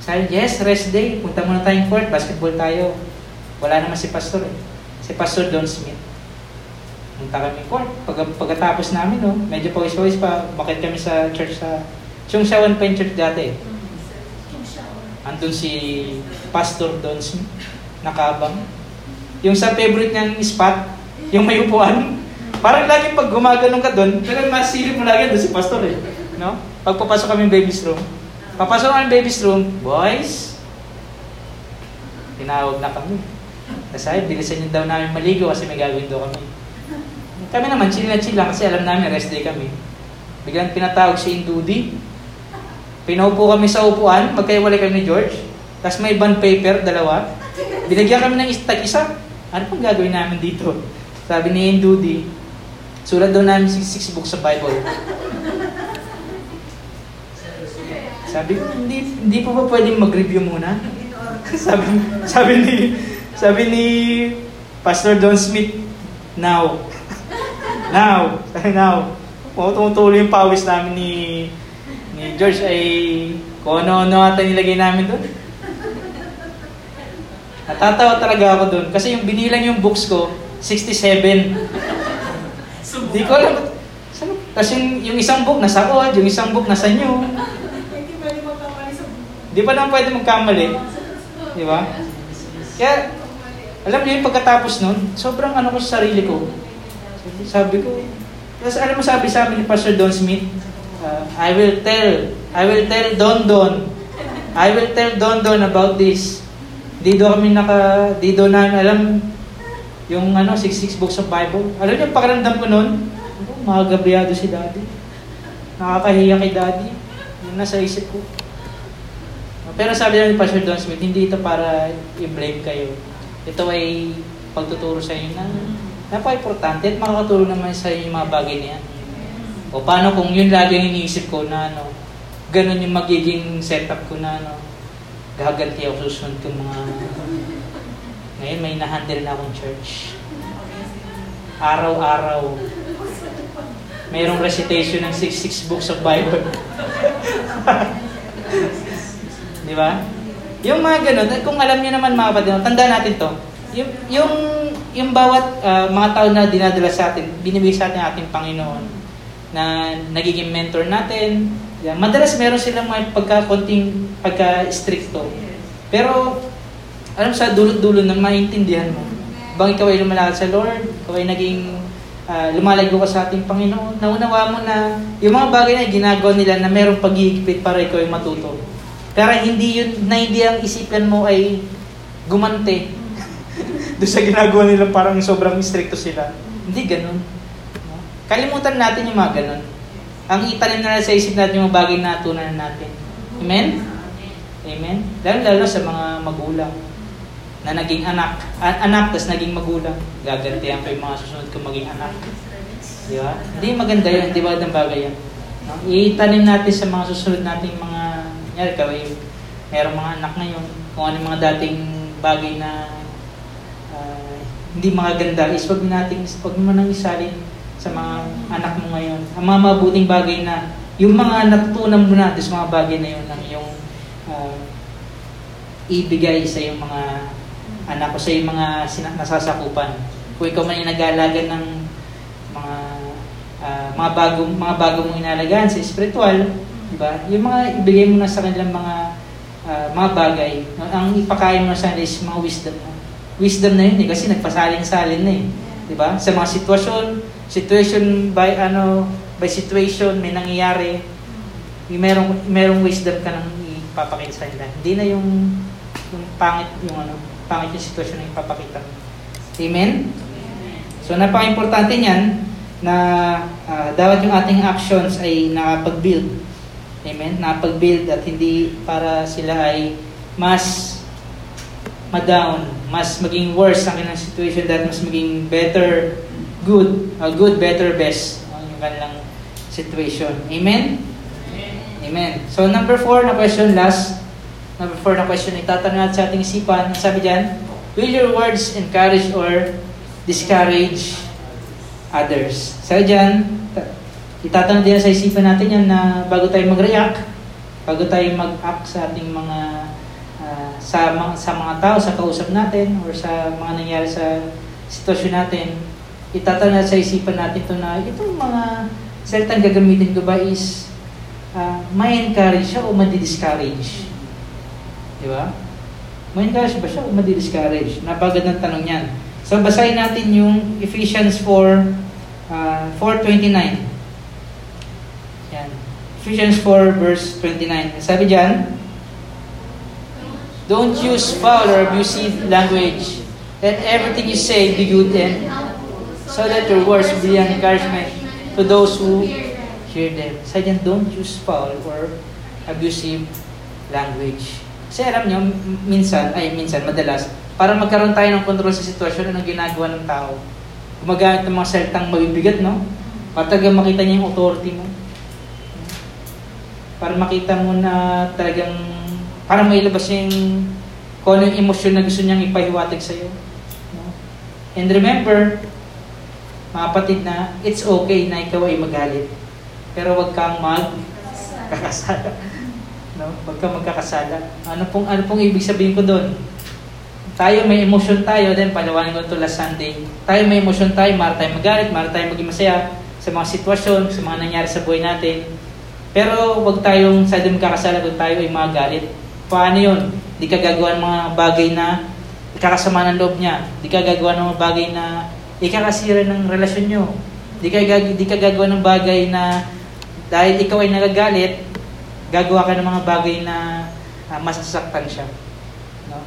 Sabi, yes, rest day, punta muna tayong court, basketball tayo. Wala naman si Pastor eh. Si Pastor Don Smith. Punta kami court. Pagkatapos namin, no, medyo pawis-pawis pa, bakit kami sa church sa Chungshawan pa yung church dati eh. Andun si Pastor Don Smith, nakabang. Yung sa favorite niyang spot, yung may upuan, parang lagi pag gumaganong ka doon, talagang masilip mo lagi doon si Pastor eh. No? Pag papasok kami baby's room, papasok kami baby's room, boys, tinawag na kami. Kasi ay, bilisan niyo daw namin maligo kasi may gagawin daw kami. Kami naman, chill na chill lang kasi alam namin, rest day kami. Biglang pinatawag si Indudi, pinaupo kami sa upuan, magkaiwalay kami ni George, tapos may bond paper, dalawa, binigyan kami ng tag-isa, ano pang gagawin namin dito? Sabi ni Indudi, sulat daw namin 66 books sa Bible. Sabi, hindi po ba pwedeng mag-review muna? sabi ni Pastor Don Smith, now. O, tumutuloy yung pawis namin ni George ay kung ano-ano ata nilagay namin doon. Natatawa talaga ako doon kasi yung binilang yung books ko, 67. Di ko alam. Tapos yung isang book nasa old, yung isang book nasa new. Di pa naman pwede magkamali. Di ba? Kaya, alam niyo yung pagkatapos nun, sobrang ko sa sarili ko. Sabi ko, tapos alam mo sabi sa amin ni Pastor Don Smith, I will tell Don Don about this. Di do namin alam yung 66 books of Bible. Alam niyo, pakiramdam ko noon, mga gabriyado si Daddy. Nakakahiya kay Daddy. Yun na sa isip ko. Pero sabi lang ni Pastor Don Smith, hindi ito para i-blame kayo. Ito ay pagtuturo sa inyo na napaka-importante at makakatulong naman sa inyo yung mga bagay niya. O paano kung yun lagi ang iniisip ko na ano, ganun yung magiging setup ko na ano, gaganti ako susunod kong mga... Ngayon may na-handle na akong church. Araw-araw. Mayroong recitation ng 66 books of Bible. Di ba? Yung mga ganun, kung alam niyo naman mga kapatid, tandaan natin to. Yung bawat mga tao na dinadala sa atin, binibigay sa atin ating Panginoon na nagiging mentor natin. Yeah. Madalas meron silang mga pagka-konting, pagka-stricto. Pero, alam sa dulot-dulo na maintindihan mo. Bang ikaw ay lumalakad sa Lord, ikaw ay naging lumalago ka sa ating Panginoon, naunawa mo na yung mga bagay na ginagawa nila na merong pag-iigpit para ikaw ay matuto. Pero hindi yun, na hindi ang isipan mo ay gumante. Doon sa ginagawa nila parang sobrang stricto sila. Hindi ganun. Kalimutan natin yung mga ganun. Ang itanim na sa isip natin yung mga bagay na natunan natin. Amen? Amen? Lalo sa mga magulang na naging anak. Anak, tas naging magulang. Gagantihan ko yung mga susunod kong maging anak. Di ba? Hindi maganda yun. Di ba ang bagay yan? No? Itanim natin sa mga susunod nating mga... Kanyari, kaway, mayroong mga anak ngayon. Kung ano mga dating bagay na hindi magaganda is huwag mo nang isalin sa mga anak mo ngayon. Ang mga mabuting bagay na yung mga natutunan mo natin sa mga bagay na yun ang iyong ibigay sa iyong mga anak o sa iyong mga nasasakupan. Kung ikaw man yung nag-aalaga ng mga bago mong inalagaan sa spiritual, diba? Yung mga ibigay mo na sa kanilang mga bagay, ang ipakain mo sa kanila is mga wisdom mo. Wisdom na yun eh, kasi nagpasaling-salin na eh. Diba? Sa mga situation by situation, may nangyayari, merong wisdom ka nang ipapakita sa nila. Hindi na yung pangit yung sitwasyon na ipapakita. Amen? Amen. So, napaka-importante niyan na dapat yung ating actions ay nakapag-build. Amen? Nakapag-build at hindi para sila ay mas ma-down, mas maging worse ang kanilang situation, that mas maging better, good, better, best yung kanilang situation. Amen? Amen. So, number four na question, itatanong natin sa ating isipan. Ang sabi dyan, will your words encourage or discourage others? So, dyan, itatanong din sa isipan natin yan na bago tayo mag-react, bago tayo mag-act sa ating mga sa mga tao, sa kausap natin or sa mga nangyari sa sitwasyon natin, itatanong sa isipan natin ito na itong mga salitang gagamitin ko ba is may encourage siya o madi-discourage? Di ba? May encourage ba siya o madi-discourage? Napagad ng tanong yan. So, basahin natin yung Ephesians 4:29. Yan. Ephesians 4 verse 29. Sabi dyan, don't use foul or abusive language. Let everything you say be good and so that your words will be an encouragement to those who hear them. Sabi dyan, don't use foul or abusive language. Kasi alam nyo, madalas, para magkaroon tayo ng kontrol sa sitwasyon, anong ginagawa ng tao? Gumagamit ng mga salitang mabibigat, no? Para talagang makita niya yung authority mo. Para makita mo na talagang para mailabas yung kung ano yung emosyon na gusto niyang ipahiwatig sa'yo. And remember, mga kapatid, na it's okay na ikaw ay magalit. Pero huwag kang magkakasala. No? Huwag kang magkakasala. Ano pong ibig sabihin ko doon? Tayo may emosyon tayo, then palawanin ko ito last Sunday. Tayo may emosyon tayo, mara tayo magalit, mara tayo maging masaya sa mga sitwasyon, sa mga nangyari sa buhay natin. Pero huwag tayong sa magkakasala kung tayo ay magalit. Paano yun? Di ka gagawa ng mga bagay na ikakasama ng loob niya. Di ka gagawa ng mga bagay na ikakasira ng relasyon niyo. Di ka gagawa ng bagay na dahil ikaw ay nagagalit, gagawa ka ng mga bagay na masasaktan siya. No?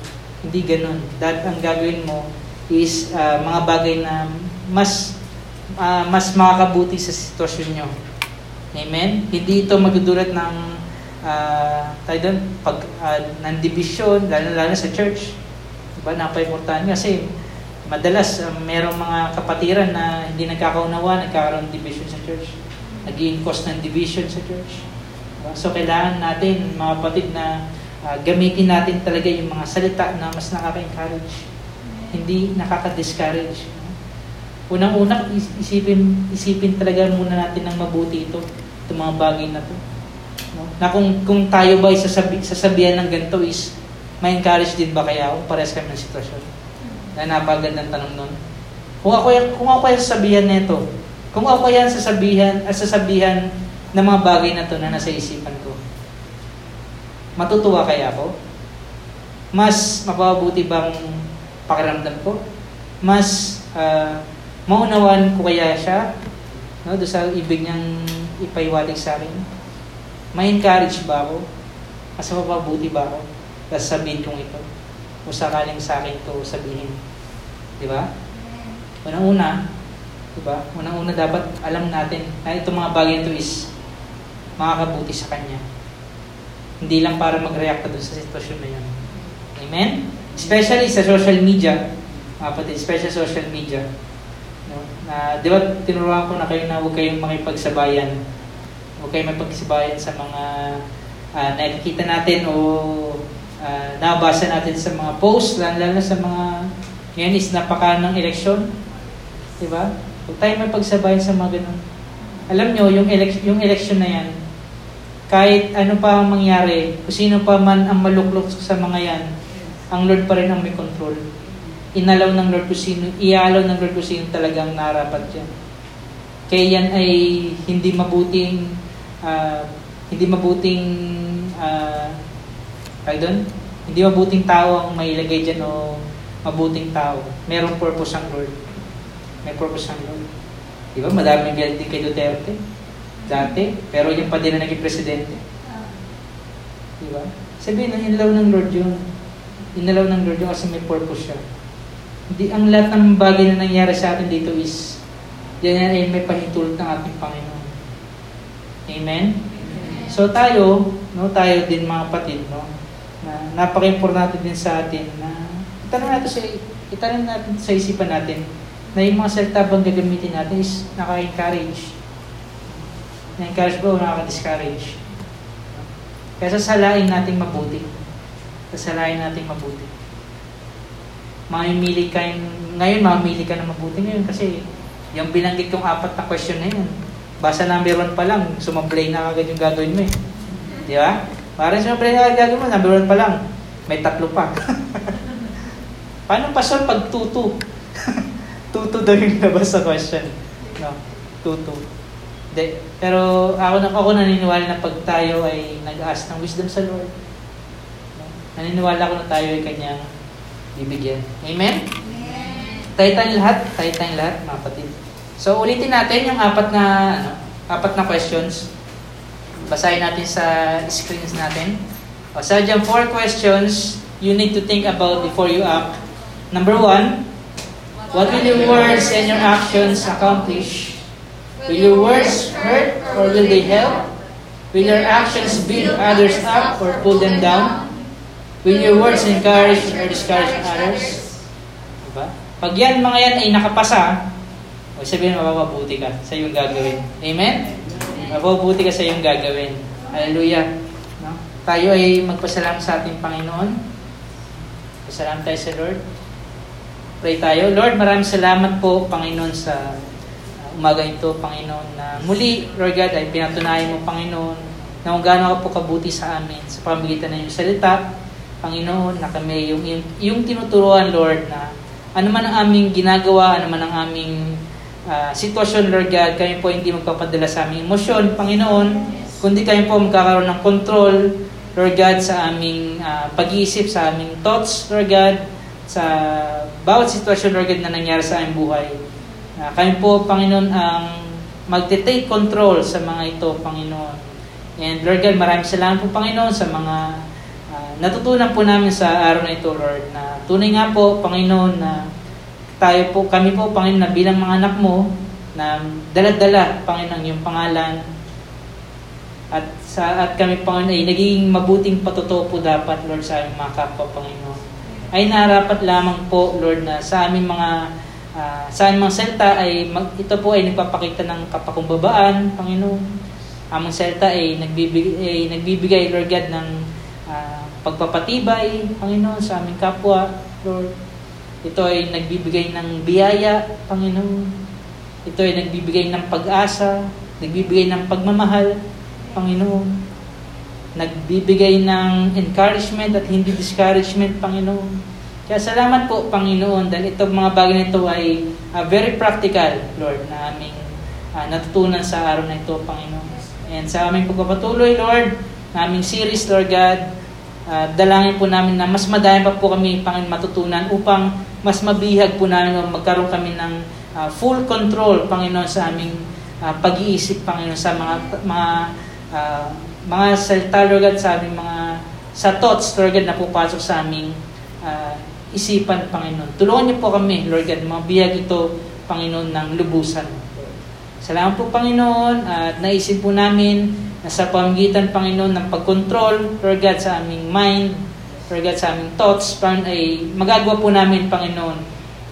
Hindi ganun. Dahil ang gagawin mo is mga bagay na mas makakabuti sa sitwasyon niyo. Amen? Hindi ito magdudulot ng tayo doon, pag nandibisyon, lalo sa church, diba, napaka-importante kasi madalas merong mga kapatiran na hindi nagkakaunawa, nagkakaroon ng division sa church, naging cause ng division sa church. Diba? So kailangan natin, mga kapatid, na gamitin natin talaga yung mga salita na mas nakaka-encourage, hindi nakaka-discourage. Unang-una, isipin talaga muna natin ng mabuti itong mga bagay na ito. Na kung tayo ba sasabihan ng ganito is, may encourage din ba kaya ako? Parehas kami ng sitwasyon. Na napagandang tanong nun. Kung ako ay sasabihan nito, kung ako yan sasabihan ng mga bagay na ito na nasa isipan ko, matutuwa kaya ako? Mas mapabuti bang pakiramdam ko? Mas maunawan ko kaya siya? No, doon sa ibig niyang ipaiwalig sa akin? May encourage ba ako? Mas mapabuti ba ako? Tapos sabihin kong ito. O sakaling sa akin ito sabihin. Diba? Unang-una dapat alam natin na itong mga bagay ito is makakabuti sa Kanya. Hindi lang para mag-react ka doon sa sitwasyon na yun. Amen? Especially sa social media. Especially sa social media. No? Di ba tinuruan ko na kayo na huwag kayong makipagsabayan. Huwag kayong makipagsabayan sa mga nakikita natin o nabasa natin sa mga posts, lalo sa mga ngayon is napaka ng eleksyon. Diba? Huwag tayong makipagsabayan sa mga ganun. Alam nyo, yung eleksyon na yan, kahit ano pa ang mangyari, kung sino pa man ang maluklok sa mga yan, ang Lord pa rin ang may control. Ialaw ng Lord kung sino talagang narapat yan. Kaya yan ay hindi mabuting tao ang mailagay dyan o mabuting tao. Merong purpose ang Lord. May purpose ang Lord. Diba? Madami galit kay Duterte dati, pero yung pa din na naging presidente. Diba? Sabihin na, inalaw ng Lord yun kasi may purpose siya. Hindi, ang lahat ng bagay na nangyari sa atin dito is, yan ay may pahintulot ng ating Panginoon. Amen? Amen. So tayo din mga kapatid, no? Na napaka-importante din sa atin na itanong natin sa isipan natin na yung mga salita bang gagamitin natin is naka-encourage. Na-encourage ba o nakaka-discourage? Kaya sasalain nating mabuti. Mamimili ka ng mabuti ngayon kasi yung binanggit kong apat na question na yun, basa number 1 pa lang, sumablay na agad yung gagawin mo eh. Di ba? Parang sumablay na agad gagawin mo, number 1 pa lang. May 3 pa. Paano pasol pag 2-2? 2-2 daw yung labas sa question. No, 2-2. Pero ako naniniwala na pag tayo ay nag-ask ng wisdom sa Lord, naniniwala ako na tayo ay Kanyang bibigyan. Amen? Amen. Tayo tayong lahat, mga kapatid. So ulitin natin yung apat na questions. Basahin natin sa screens natin. O, sa dyan, 4 questions you need to think about before you act. Number 1, what will your words and your actions accomplish? Will your words hurt or will they help? Will your actions build others up or pull them down? Will your words encourage or discourage others? Diba? Pag yan, mga yan ay nakapasa, o sabihin, mapapabuti ka sa iyong gagawin. Amen? Mapapabuti ka sa iyong gagawin. Hallelujah. No? Tayo ay magpasalamat sa ating Panginoon. Pasalamat tayo sa Lord. Pray tayo. Lord, maraming salamat po, Panginoon, sa umaga ito, Panginoon, na muli, Lord God, ay pinatunayan mo, Panginoon, na kung gaano ka po kabuti sa amin sa pamamagitan ng iyong salita, Panginoon, na kami yung tinuturuan, Lord, na ano man ang aming ginagawa, ano man ang aming sitwasyon, Lord God, kami po hindi magpapadala sa aming emosyon, Panginoon, kundi kami po magkakaroon ng control, Lord God, sa aming pag-iisip, sa aming thoughts, Lord God, sa bawat sitwasyon, Lord God, na nangyari sa aming buhay. Kami po, Panginoon, ang magte-take control sa mga ito, Panginoon. And Lord God, maraming salamat po, Panginoon, sa mga natutunan po namin sa araw na ito, Lord. Na tunay nga po, Panginoon, na kami po, Panginoon, na bilang mga anak mo, na dala-dala, Panginoon, yung pangalan, At kami, Panginoon, ay naging mabuting patotoo po dapat, Lord, sa aming mga kapwa, Panginoon. Ay narapat lamang po, Lord, na sa aming mga selta ay ito po ay nagpapakita ng kapakumbabaan, Panginoon. Amang selta ay nagbibigay, Lord God, ng pagpapatibay, Panginoon, sa aming kapwa, Lord. Ito ay nagbibigay ng biyaya, Panginoon. Ito ay nagbibigay ng pag-asa, nagbibigay ng pagmamahal, Panginoon. Nagbibigay ng encouragement at hindi discouragement, Panginoon. Kaya salamat po, Panginoon, dahil itong mga bagay nito ay very practical, Lord, na aming natutunan sa araw na ito, Paginoon. And sa aming pagpapatuloy, Lord, na aming series, Lord God, dalangin po namin na mas madami pa po kami, Panginoon, matutunan upang mas mabihag po namin o magkaroon kami ng full control, Panginoon, sa aming pag-iisip, Panginoon, sa mga salita, Lord God, sa aming sa thoughts, Lord God, na pupasok sa aming isipan, Panginoon. Tulungan niyo po kami, Lord God, mabihag ito, Panginoon, ng lubusan. Salamat po, Panginoon, at naisip po namin na sa pamamagitan, Panginoon, ng pag-control, Lord God, sa aming mind, Lord God, sa aming thoughts, Panginoon, ay magagawa po namin, Panginoon,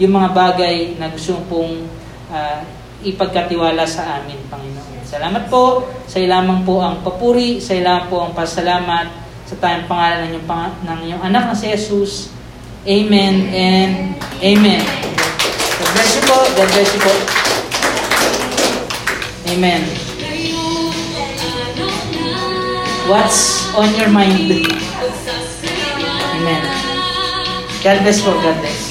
yung mga bagay na gusto pong ipagkatiwala sa amin, Panginoon. Salamat po, sa iyo lamang po ang papuri, sa iyo lamang po ang pasalamat, sa tayong pangalan ng inyong anak na si Jesus. Amen and Amen. God bless you po, God bless you po. Amen. What's on your mind? Amen. God bless for God bless.